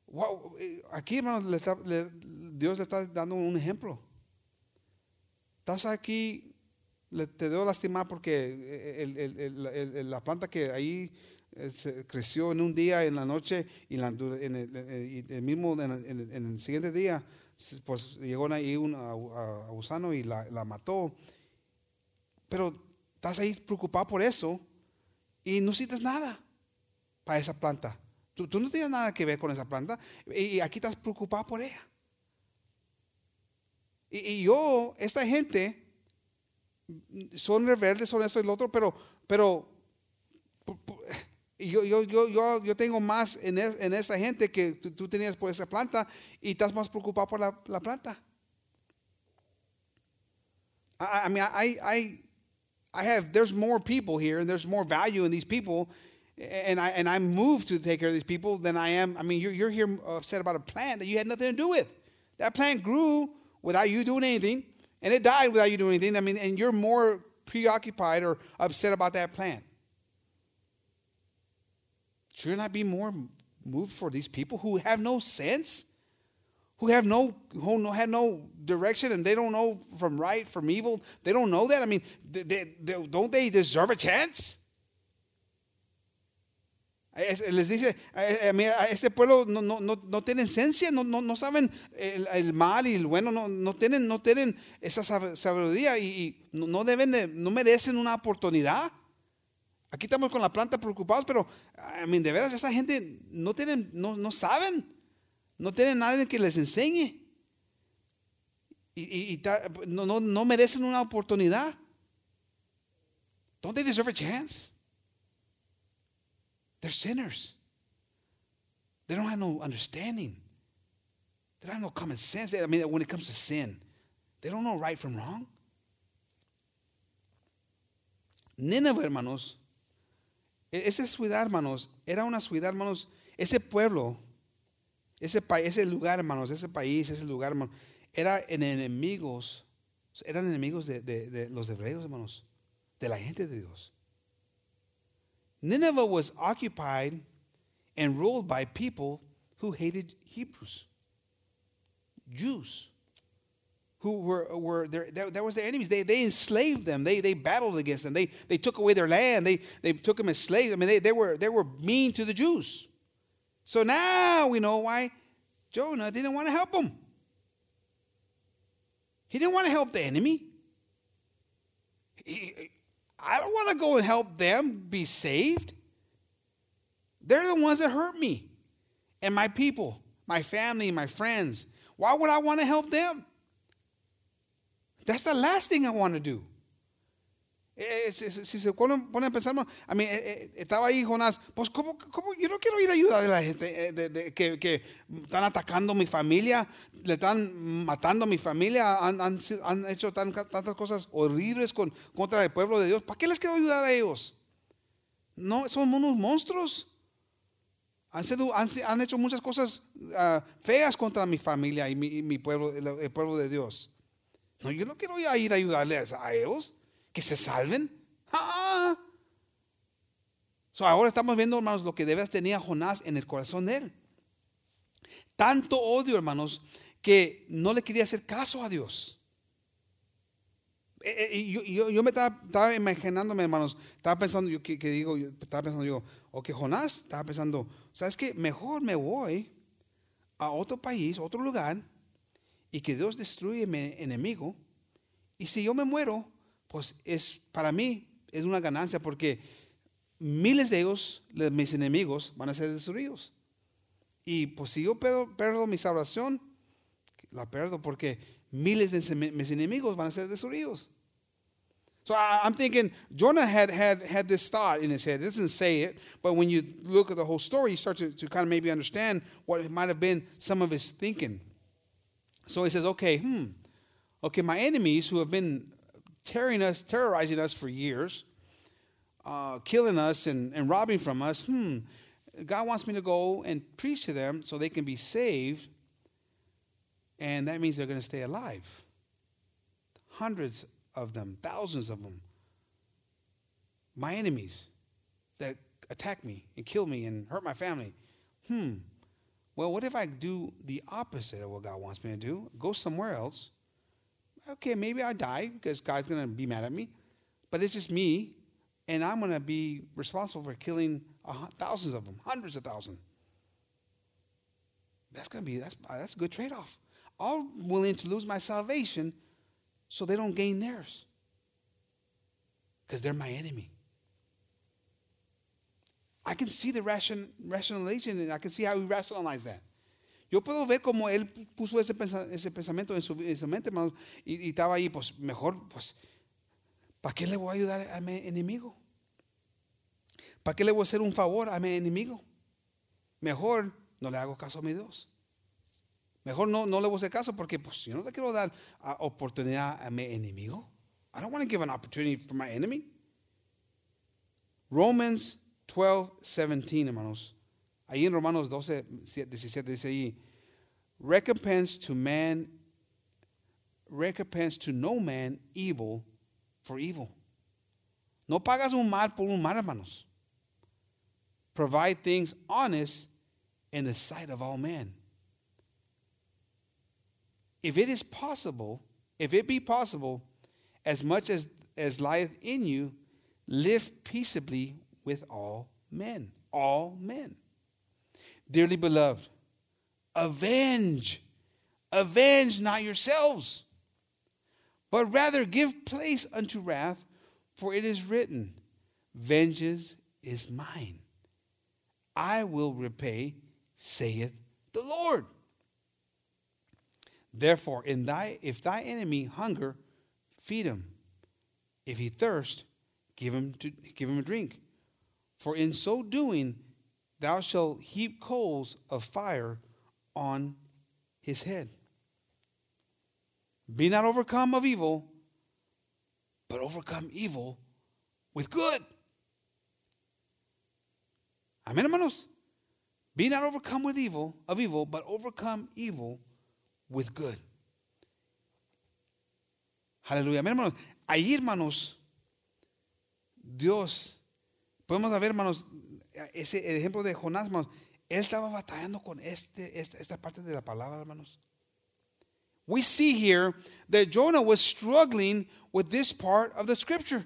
Wow. Aquí, hermanos, le está, le, Dios le está dando un ejemplo. Estás aquí, le, te debo lastimar porque el, el, el, el, la planta que ahí se creció en un día, en la noche, y en, la, en, el, en el mismo en el, en el siguiente día, pues llegó ahí un a, a, a gusano y la, la mató. Pero estás ahí preocupado por eso y no sientes nada para esa planta. Tú, tú no tienes nada que ver con esa planta y aquí estás preocupado por ella. Y, y yo, esta gente son rebeldes, son esto y lo otro, pero pero Yo, yo, yo, yo, yo tengo más en, es, en esta gente que tú, tú tenías por esa planta y estás más preocupado por la, la planta. I, I mean, I, I, I have, there's more people here and there's more value in these people, and I and I'm moved to take care of these people than I am. I mean, you're, you're here upset about a plant that you had nothing to do with. That plant grew without you doing anything, and it died without you doing anything. I mean, and you're more preoccupied or upset about that plant. Should not be more moved for these people who have no sense, who have no who have no direction, and they don't know from right from evil. They don't know that. I mean, they, they, don't they deserve a chance? Les dice, a este pueblo no no no no tienen ciencia, no no no saben el, el mal y el bueno, no no tienen no tienen esa sabiduría y, y no deben de, no merecen una oportunidad. Aquí estamos con la planta preocupados, pero I mean, de veras, esa gente no tienen, no, no saben, no tienen nadie que les enseñe y, y, y ta, no, no, no merecen una oportunidad. Don't they deserve a chance? They're sinners. They don't have no understanding. They don't have no common sense. I mean, when it comes to sin, they don't know right from wrong. Nineveh, hermanos. Esa ciudad, hermanos, era una ciudad, hermanos, ese pueblo, ese país, ese lugar, hermanos, ese país, ese lugar, hermanos, eran enemigos, eran enemigos de, de, de los hebreos, hermanos, de la gente de Dios. Nineveh was occupied and ruled by people who hated Hebrews, Jews, who were, were their, that was their enemies. They they enslaved them. They they battled against them. They they took away their land. They they took them as slaves. I mean, they, they were they were mean to the Jews. So now we know why Jonah didn't want to help them. He didn't want to help the enemy. He, I don't want to go and help them be saved. They're the ones that hurt me and my people, my family, my friends. Why would I want to help them? That's the last thing I want to do. Eh, si, si se pone a pensar, no, a mí eh, estaba ahí Jonás, pues ¿cómo, cómo? Yo no quiero ir a ayudar de la gente de, de, de, que, que están atacando mi familia, le están matando a mi familia, han, han, han hecho tan, tantas cosas horribles con, contra el pueblo de Dios. ¿Para qué les quiero ayudar a ellos? No, son unos monstruos. Han, sido, han, han hecho muchas cosas uh, feas contra mi familia y mi, y mi pueblo, el, el pueblo de Dios. No, yo no quiero ir a ayudarles a ellos, que se salven. Ah. So, ahora estamos viendo, hermanos, lo que de veras tenía Jonás en el corazón de él. Tanto odio, hermanos, que no le quería hacer caso a Dios. Eh, eh, yo, yo, yo me estaba, estaba imaginándome, hermanos, estaba pensando, yo que, que digo, yo estaba pensando yo, o que Jonás estaba pensando, ¿sabes qué? Mejor me voy a otro país, a otro lugar, y que Dios destruye a mi enemigo. Y si yo me muero, pues es para mí es una ganancia, porque miles de ellos, mis enemigos, van a ser destruidos. Y pues si yo perdo, perdo mi salvación, la perdo, porque miles de mis enemigos van a ser destruidos. So I'm thinking Jonah had, had, had this thought in his head. It doesn't say it, but when you look at the whole story, you start to, to kind of maybe understand what might have been some of his thinking. So he says, okay, hmm, okay, my enemies who have been tearing us, terrorizing us for years, uh, killing us and, and robbing from us, hmm, God wants me to go and preach to them so they can be saved, and that means they're going to stay alive. Hundreds of them, thousands of them, my enemies that attack me and kill me and hurt my family, hmm, well, what if I do the opposite of what God wants me to do? Go somewhere else. Okay, maybe I die because God's going to be mad at me. But it's just me, and I'm going to be responsible for killing thousands of them, hundreds of thousands. That's going to be, that's, that's a good trade-off. I'm willing to lose my salvation so they don't gain theirs, because they're my enemy. I can see the ration, rationalization, and I can see how he rationalized that. Yo puedo ver cómo él puso ese, pensa, ese pensamiento en su, en su mente, hermanos, y, y estaba ahí, pues mejor, pues, ¿para qué le voy a ayudar a mi enemigo? ¿Para qué le voy a hacer un favor a mi enemigo? Mejor no le hago caso a mi Dios. Mejor no, no le voy a hacer caso, porque pues yo no le quiero dar a, oportunidad a mi enemigo. I don't want to give an opportunity for my enemy. Romans twelve seventeen, hermanos. Ahí en Romanos twelve, seventeen dice ahí, recompense to man, recompense to no man evil for evil. No pagas un mal por un mal, hermanos. Provide things honest in the sight of all men. If it is possible, if it be possible, as much as, as lieth in you, live peaceably with all men, all men. Dearly beloved, avenge, avenge not yourselves, but rather give place unto wrath, for it is written, vengeance is mine, I will repay, saith the Lord. Therefore, in thy, if thy enemy hunger, feed him. If he thirst, give him to give him a drink. For in so doing, thou shalt heap coals of fire on his head. Be not overcome of evil, but overcome evil with good. Amén, hermanos. Be not overcome with evil, of evil, but overcome evil with good. Aleluya. Amén, hermanos. Ahí, hermanos, Dios, podemos ver, hermanos, ese el ejemplo de Jonás, hermanos, él estaba batallando con este, esta, esta parte de la palabra, hermanos. We see here that Jonah was struggling with this part of the scripture.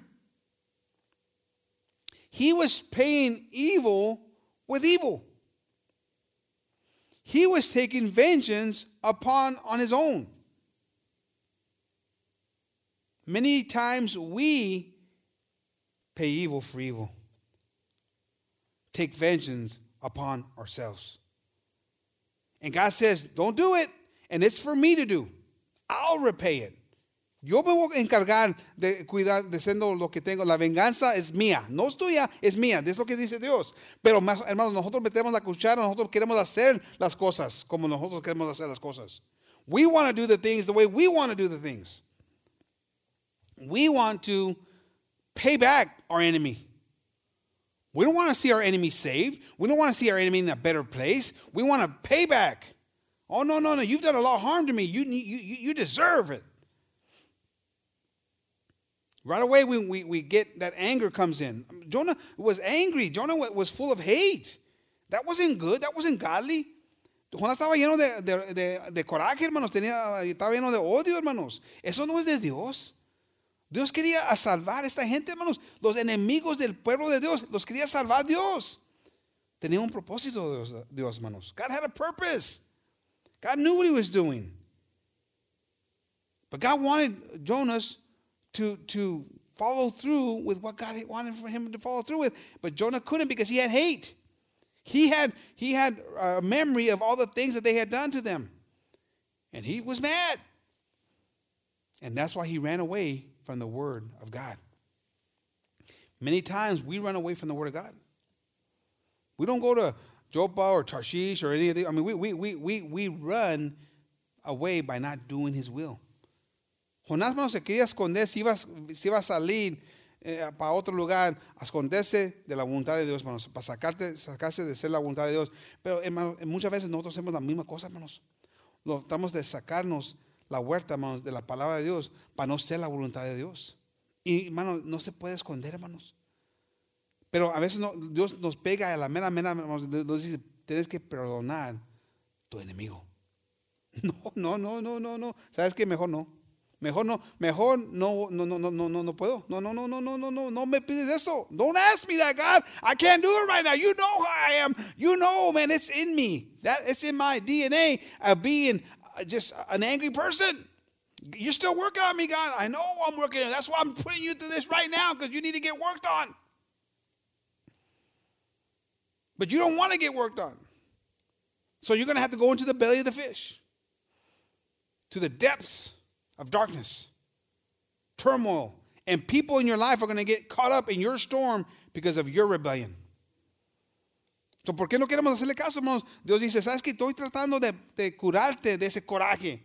He was paying evil with evil. He was taking vengeance upon on his own. Many times we pay evil for evil. Take vengeance upon ourselves. And God says, don't do it. And it's for me to do. I'll repay it. Yo me voy a encargar de cuidar, diciendo lo que tengo. La venganza es mía, no es tuya, es mía. Es lo que dice Dios. Pero más, hermanos, nosotros metemos la cuchara. Nosotros queremos hacer las cosas como nosotros queremos hacer las cosas. We want to do the things the way we want to do the things. We want to pay back our enemy. We don't want to see our enemy saved. We don't want to see our enemy in a better place. We want to pay back. Oh, no, no, no. You've done a lot of harm to me. You, you, you deserve it. Right away, we, we, we get that anger comes in. Jonah was angry. Jonah was full of hate. That wasn't good. That wasn't godly. Jonah estaba lleno de, de, de, de coraje, hermanos. Tenía, estaba lleno de odio, hermanos. Eso no es de Dios. Dios quería salvar a esta gente, hermanos. Los enemigos del pueblo de Dios, los quería salvar Dios. Tenía un propósito Dios, Dios, hermanos. God had a purpose. God knew what he was doing. But God wanted Jonah's To, to follow through with what God wanted for him to follow through with. But Jonah couldn't because he had hate. He had, he had a memory of all the things that they had done to them. And he was mad. And that's why he ran away from the word of God. Many times we run away from the word of God. We don't go to Joppa or Tarshish or any of the, I mean, we, we, we, we, we run away by not doing his will. Jonás, hermanos, se quería esconder, si iba, si iba a salir eh, para otro lugar, a esconderse de la voluntad de Dios, hermanos, para sacarte, sacarse de ser la voluntad de Dios. Pero hermanos, muchas veces nosotros hacemos la misma cosa, hermanos. Lo, tratamos de sacarnos la huerta, hermanos, de la palabra de Dios, para no ser la voluntad de Dios. Y, hermanos, no se puede esconder, hermanos. Pero a veces no, Dios nos pega a la mera, mera, hermanos, nos dice, tienes que perdonar a tu enemigo. No, no, no, no, no, no. ¿Sabes qué? Mejor no. Mejor no, mejor no, no, no, no, no, no, no puedo. No, no, no, no, no, no, no, no me pides eso. Don't ask me that, God. I can't do it right now. You know how I am. You know, man, it's in me. That it's in my D N A of being just an angry person. You're still working on me, God. I know I'm working on it. That's why I'm putting you through this right now, because you need to get worked on. But you don't want to get worked on. So you're going to have to go into the belly of the fish, to the depths of darkness, turmoil, and people in your life are going to get caught up in your storm because of your rebellion. So, ¿por qué no queremos hacerle caso, hermanos? Dios dice, ¿sabes qué? Estoy tratando de, de curarte de ese coraje,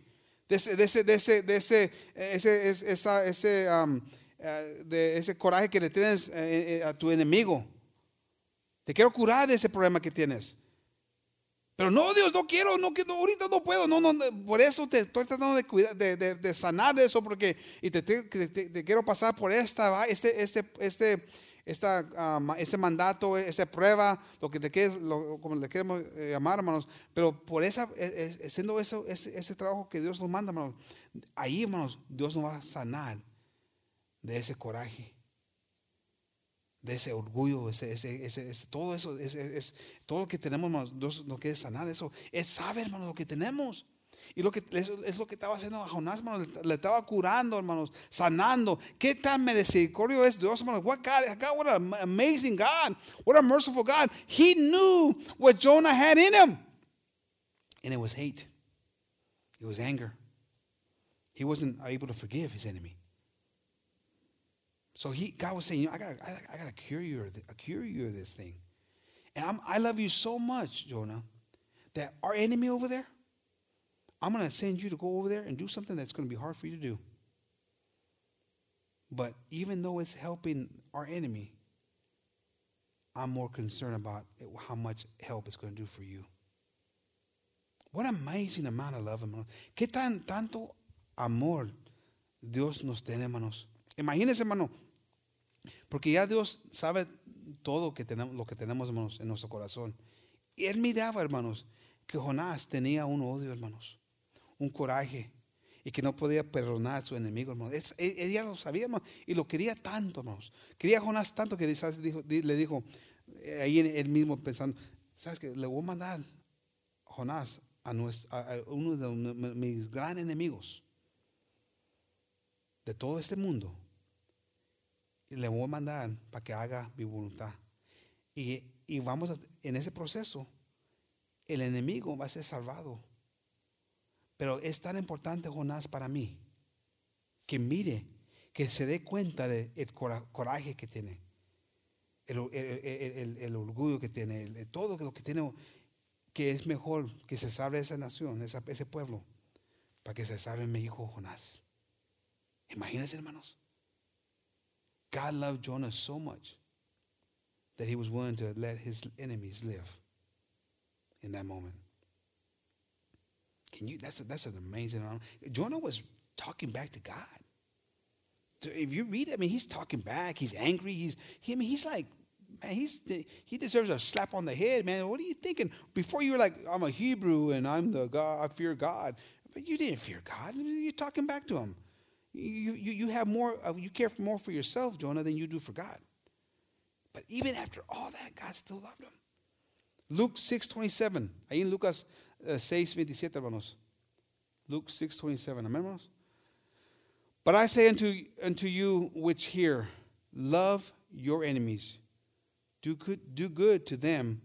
de ese, de ese, de ese, de ese, ese, esa, ese, um, uh, de ese coraje que le tienes uh, uh, a tu enemigo. Te quiero curar de ese problema que tienes. Pero no, Dios, no quiero, no quiero, ahorita no puedo, no, no, por eso te estoy tratando de cuidar, de, de, de sanar de eso, porque y te, te, te, te quiero pasar por esta, este, este, este, esta, um, este mandato, esta prueba, lo que te quieres, lo, como le queremos llamar, hermanos, pero por esa, siendo eso, ese, ese trabajo que Dios nos manda, hermanos, ahí, hermanos, Dios nos va a sanar de ese coraje, de ese orgullo, ese, ese, ese, ese, todo eso, ese, ese, todo lo que tenemos, hermanos, Dios no quiere sanar eso. Él sabe, hermanos, lo que tenemos. Y lo que, eso es lo que estaba haciendo a Jonás, hermanos. Le estaba curando, hermanos, sanando. ¿Qué tan misericordio es Dios, hermanos? What God, God, what an amazing God. What a merciful God. He knew what Jonah had in him. And it was hate. It was anger. He wasn't able to forgive his enemy. So he, God was saying, you know, I gotta, I, I gotta cure you, I cure you of this thing, and I'm, I love you so much, Jonah, that our enemy over there, I'm gonna send you to go over there and do something that's gonna be hard for you to do. But even though it's helping our enemy, I'm more concerned about it, how much help it's gonna do for you. What amazing amount of love, hermanos! ¿Qué tan tanto amor Dios nos tiene, hermanos? Imagínense, hermano. Porque ya Dios sabe todo que tenemos, lo que tenemos, hermanos, en nuestro corazón. Y él miraba, hermanos, que Jonás tenía un odio, hermanos, un coraje, y que no podía perdonar a su enemigo, hermanos. Es, él, él ya lo sabía, hermanos, y lo quería tanto, hermanos. Quería a Jonás tanto que quizás dijo, le dijo, ahí él mismo pensando, ¿sabes qué? Le voy a mandar a Jonás a, nuestro, a uno de mis gran enemigos de todo este mundo. Y le voy a mandar para que haga mi voluntad. Y, y vamos a, en ese proceso, el enemigo va a ser salvado. Pero es tan importante Jonás para mí, que mire, que se dé cuenta del coraje que tiene, el, el, el, el orgullo que tiene, el, todo lo que tiene, que es mejor que se salve esa nación, esa, ese pueblo, para que se salve mi hijo Jonás. Imagínense, hermanos. God loved Jonah so much that he was willing to let his enemies live in that moment. Can you? That's a, that's an amazing. Jonah was talking back to God. If you read it, I mean, he's talking back. He's angry. He's he, I mean, he's like, man, he's he deserves a slap on the head, man. What are you thinking? Before you were like, I'm a Hebrew and I'm the God. I fear God, but you didn't fear God. You're talking back to him. You you you have more. You care more for yourself, Jonah, than you do for God. But even after all that, God still loved him. Luke six twenty-seven. Ahí en Lucas seis veintisiete, hermanos. Luke six twenty-seven. Amen, hermanos. But I say unto unto you which hear, love your enemies, do good, do good to them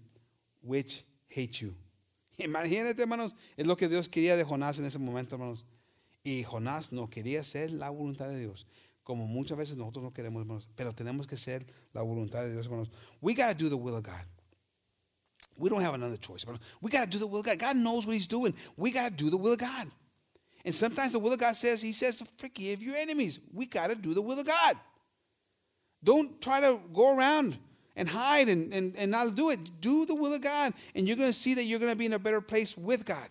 which hate you. Imagínate, hermanos, es lo que Dios quería de Jonás en ese momento, hermanos. Y Jonás no quería hacer la voluntad de Dios, como muchas veces nosotros no queremos, hermanos. Pero tenemos que hacer la voluntad de Dios, hermanos. We got to do the will of God. We don't have another choice, hermanos. We got to do the will of God. God knows what he's doing. We got to do the will of God. And sometimes the will of God says, he says, forgive your enemies. We got to do the will of God. Don't try to go around and hide and, and, and not do it. Do the will of God. And you're going to see that you're going to be in a better place with God.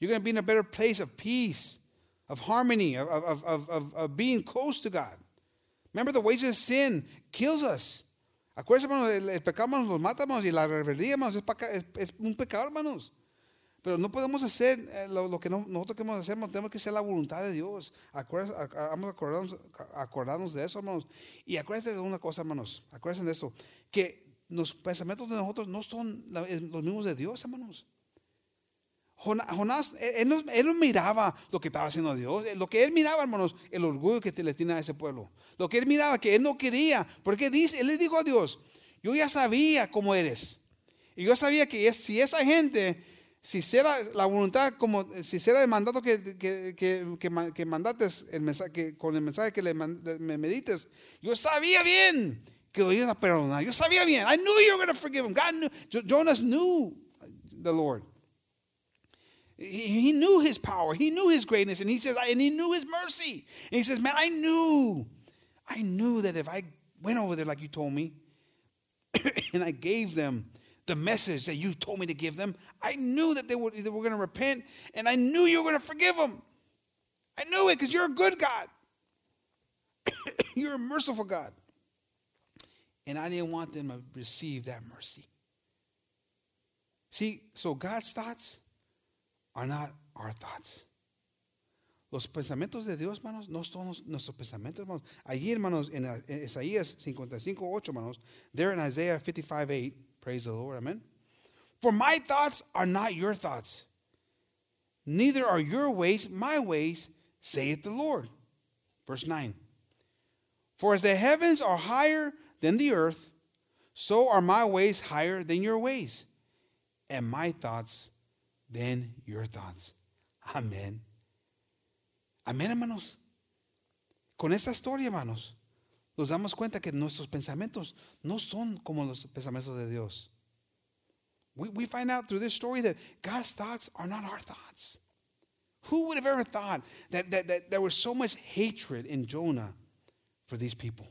You're going to be in a better place of peace, of harmony, of, of, of, of, of being close to God. Remember, the wages of sin kills us. Acuérdense, hermanos, el pecado nos mata, hermanos, y la rebeldía, hermanos, es un pecado, hermanos. Pero no podemos hacer lo, lo que no, nosotros queremos hacer, hermanos. Tenemos que hacer la voluntad de Dios. Acuérdense, vamos a acordarnos, acordarnos de eso, hermanos. Y acuérdense de una cosa, hermanos. Acuérdense de eso. Que los pensamientos de nosotros no son los mismos de Dios, hermanos. Jonás, él no, él no miraba lo que estaba haciendo Dios. Lo que él miraba, hermanos, el orgullo que te, le tiene a ese pueblo. Lo que él miraba, que él no quería. Porque dice, él le dijo a Dios, yo ya sabía cómo eres. Y yo sabía que si esa gente... Si será la voluntad, como si será el mandato que, que, que, que, que mandates, el mensaje, que, con el mensaje que le man, me medites, yo sabía bien que lo ibas a perdonar. Yo sabía bien. I knew you were going to forgive him. God knew. Jonas knew the Lord. He, he knew his power. He knew his greatness. And he says, and he knew his mercy. And he says, man, I knew. I knew that if I went over there like you told me and I gave them the message that you told me to give them, I knew that they were, they were going to repent, and I knew you were going to forgive them. I knew it because you're a good God. You're a merciful God. And I didn't want them to receive that mercy. See, so God's thoughts are not our thoughts. Los pensamientos de Dios, hermanos, no son nuestros pensamientos, hermanos. Allí, hermanos, en Isaías cincuenta y cinco ocho, hermanos, there in Isaiah fifty-five eight, praise the Lord, amen. For my thoughts are not your thoughts, neither are your ways my ways, saith the Lord. Verse nine. For as the heavens are higher than the earth, so are my ways higher than your ways, and my thoughts than your thoughts. Amen. Amen, hermanos. Con esta historia, hermanos, nos damos cuenta que nuestros pensamientos no son como los pensamientos de Dios. We, we find out through this story that God's thoughts are not our thoughts. Who would have ever thought that, that, that there was so much hatred in Jonah for these people?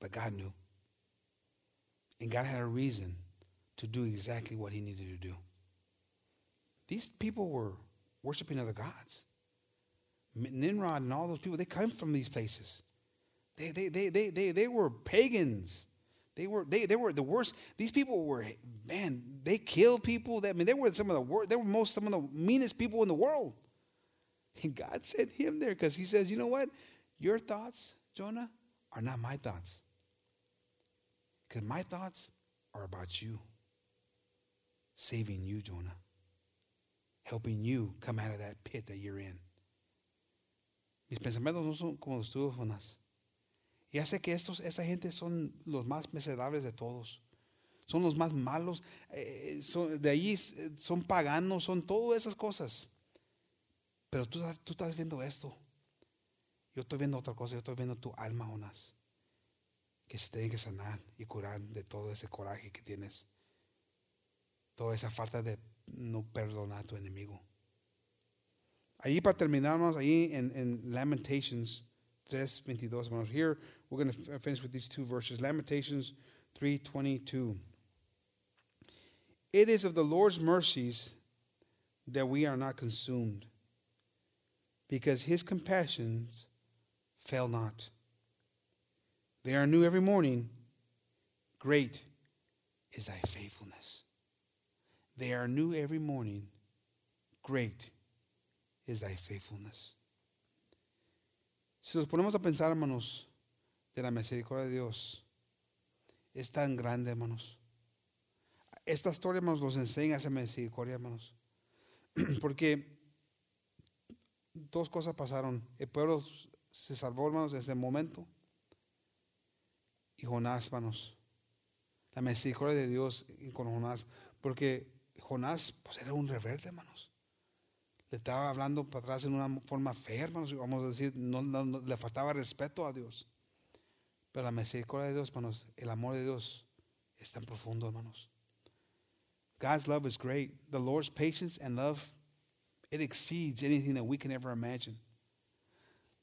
But God knew. And God had a reason to do exactly what he needed to do. These people were worshiping other gods. Nimrod and all those people, they come from these places. They they they they they they were pagans. They were they they were the worst. These people were, man, they killed people. That I mean, they were some of the worst. They were most some of the meanest people in the world. And God sent him there because he says, you know what? Your thoughts, Jonah, are not my thoughts. Because my thoughts are about you. Saving you, Jonah. Helping you come out of that pit that you're in. Mis pensamientos no son como los tuyos, Jonás. Ya sé que estos, esta gente son los más miserables de todos. Son los más malos. Eh, son, de allí son paganos, son todas esas cosas. Pero tú, tú estás viendo esto. Yo estoy viendo otra cosa. Yo estoy viendo tu alma, Jonás, que se tiene que sanar y curar de todo ese coraje que tienes, toda esa falta de no perdonar a tu enemigo. Ahí para terminarnos, ahí en, en Lamentations three twenty-two, hermanos. Here we're going to finish with these two verses. Lamentations three twenty-two. It is of the Lord's mercies that we are not consumed, because his compassions fail not. They are new every morning. Great is thy faithfulness. They are new every morning. Great is thy faithfulness. Si nos ponemos a pensar, hermanos, de la misericordia de Dios, es tan grande, hermanos. Esta historia, hermanos, nos enseña esa misericordia, hermanos. Porque dos cosas pasaron. El pueblo se salvó, hermanos, desde el momento. Y Jonás, hermanos. La misericordia de Dios con Jonás. Porque Jonás, pues, era un rebelde, hermanos. Le estaba hablando para atrás en una forma fea, hermanos. Vamos a decir, no, no, no, le faltaba respeto a Dios. Pero la misericordia de Dios, hermanos, el amor de Dios es tan profundo, hermanos. God's love is great. The Lord's patience and love, it exceeds anything that we can ever imagine.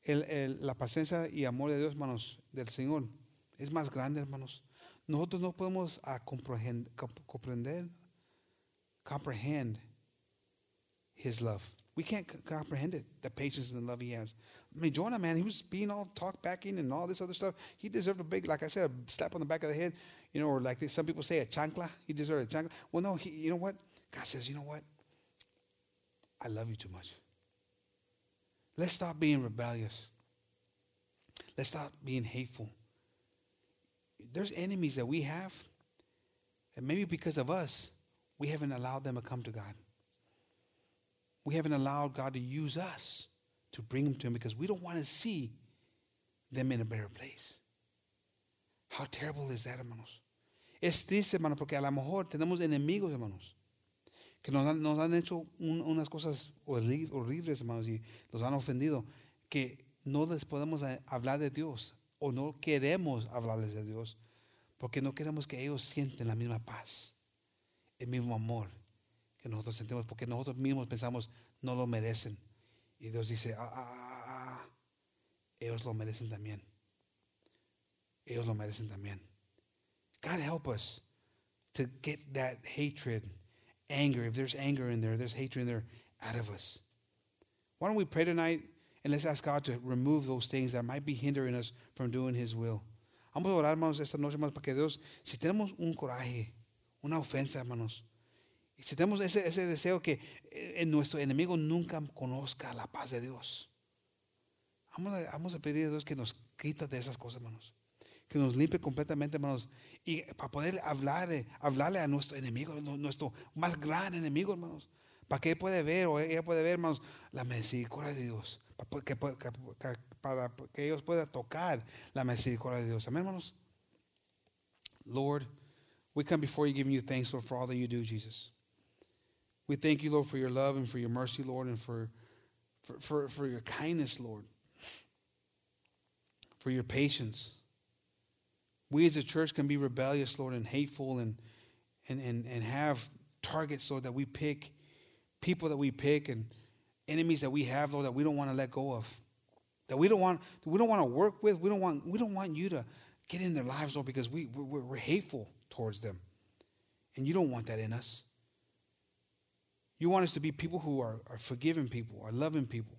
El, el, la paciencia y amor de Dios, hermanos, del Señor, es más grande, hermanos. Nosotros no podemos uh, comprehend, comp- comprender, comprehend his love. We can't comprehend it, the patience and the love he has. I mean, Jonah, man, he was being all talk backing and all this other stuff. He deserved a big, like I said, a slap on the back of the head, you know, or like this, some people say a chancla. He deserved a chancla. Well, no, he, you know what? God says, you know what? I love you too much. Let's stop being rebellious. Let's stop being hateful. There's enemies that we have, and maybe because of us, we haven't allowed them to come to God. We haven't allowed God to use us to bring them to him because we don't want to see them in a better place. How terrible is that, hermanos? Es triste, hermanos, porque a lo mejor tenemos enemigos, hermanos, que nos han, nos han hecho un, unas cosas horrib- horribles, hermanos, y nos han ofendido, que no les podemos hablar de Dios o no queremos hablarles de Dios porque no queremos que ellos sienten la misma paz, el mismo amor que nosotros sentimos, porque nosotros mismos pensamos no lo merecen. Y Dios dice, ah, ah, ah, ah, ellos lo merecen también. Ellos lo merecen también. God help us to get that hatred, anger, if there's anger in there, there's hatred in there, out of us. Why don't we pray tonight and let's ask God to remove those things that might be hindering us from doing his will. Vamos a orar, hermanos, esta noche, hermanos, para que Dios, si tenemos un coraje, una ofensa, hermanos, y si tenemos ese, ese deseo que eh, nuestro enemigo nunca conozca la paz de Dios, vamos a, vamos a pedir a Dios que nos quita de esas cosas, hermanos, que nos limpie completamente, hermanos, y para poder hablar, hablarle a nuestro enemigo, nuestro más gran enemigo, hermanos, para que él pueda ver o ella pueda ver, hermanos, la misericordia de Dios, para que, para, que, para que ellos puedan tocar la misericordia de Dios. Amén, hermanos. Lord, we come before you giving you thanks, Lord, for all that you do, Jesus. We thank you, Lord, for your love and for your mercy, Lord, and for, for, for, for your kindness, Lord, for your patience. We as a church can be rebellious, Lord, and hateful and and, and, and have targets, Lord, that we pick, people that we pick, and enemies that we have, Lord, that we don't want to let go of. That we don't want we don't want to work with. We don't want we don't want you to get in their lives, Lord, because we, we're, we're hateful towards them. And you don't want that in us. You want us to be people who are, are forgiving people, are loving people.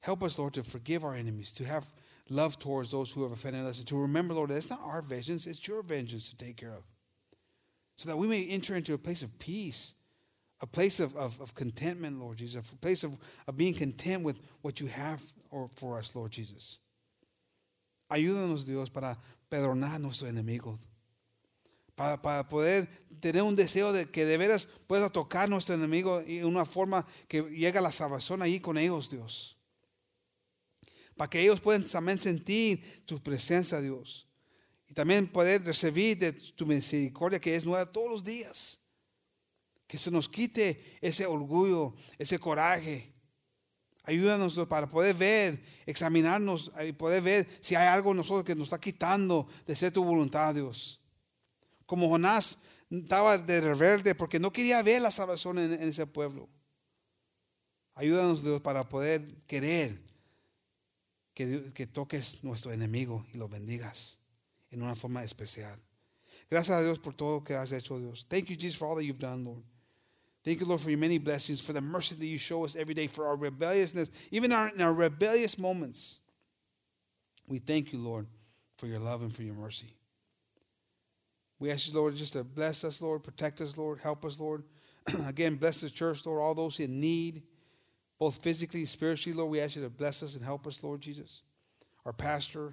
Help us, Lord, to forgive our enemies, to have love towards those who have offended us, and to remember, Lord, that it's not our vengeance, it's your vengeance to take care of. So that we may enter into a place of peace, a place of, of, of contentment, Lord Jesus, a place of, of being content with what you have or, for us, Lord Jesus. Ayúdanos, Dios, para perdonar a nuestros enemigos. Para, para poder tener un deseo de que de veras pueda tocar a nuestro enemigo de una forma que llegue a la salvación ahí con ellos, Dios. Para que ellos puedan también sentir tu presencia, Dios. Y también poder recibir de tu misericordia que es nueva todos los días. Que se nos quite ese orgullo, ese coraje, Ayúdanos para poder ver, examinarnos y poder ver si hay algo en nosotros que nos está quitando de ser tu voluntad, Dios. Como Jonás estaba de rebelde porque no quería ver la salvación en, en ese pueblo. Ayúdanos, Dios, para poder querer que, que toques nuestro enemigo y lo bendigas en una forma especial. Gracias a Dios por todo lo que has hecho, Dios. Thank you, Jesus, for all that you've done, Lord. Thank you, Lord, for your many blessings, for the mercy that you show us every day, for our rebelliousness, even our, in our rebellious moments. We thank you, Lord, for your love and for your mercy. We ask you, Lord, just to bless us, Lord, protect us, Lord, help us, Lord. Again, bless the church, Lord, all those in need, both physically and spiritually, Lord. We ask you to bless us and help us, Lord Jesus. Our pastor,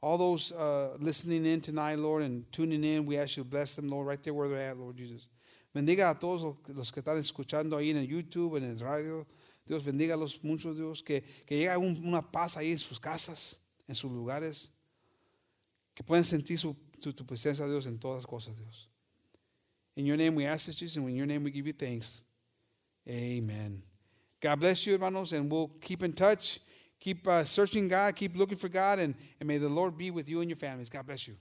all those uh, listening in tonight, Lord, and tuning in, we ask you to bless them, Lord, right there where they're at, Lord Jesus. Bendiga a todos los que están escuchando ahí en el YouTube, en el radio. Dios bendiga a los muchos, Dios, que, que llegue un, una paz ahí en sus casas, en sus lugares. Que puedan sentir su, su, tu presencia, Dios, en todas las cosas, Dios. In your name we ask this, Jesus, and in your name we give you thanks. Amen. God bless you, hermanos, and we'll keep in touch. Keep uh, searching God, keep looking for God, and, and may the Lord be with you and your families. God bless you.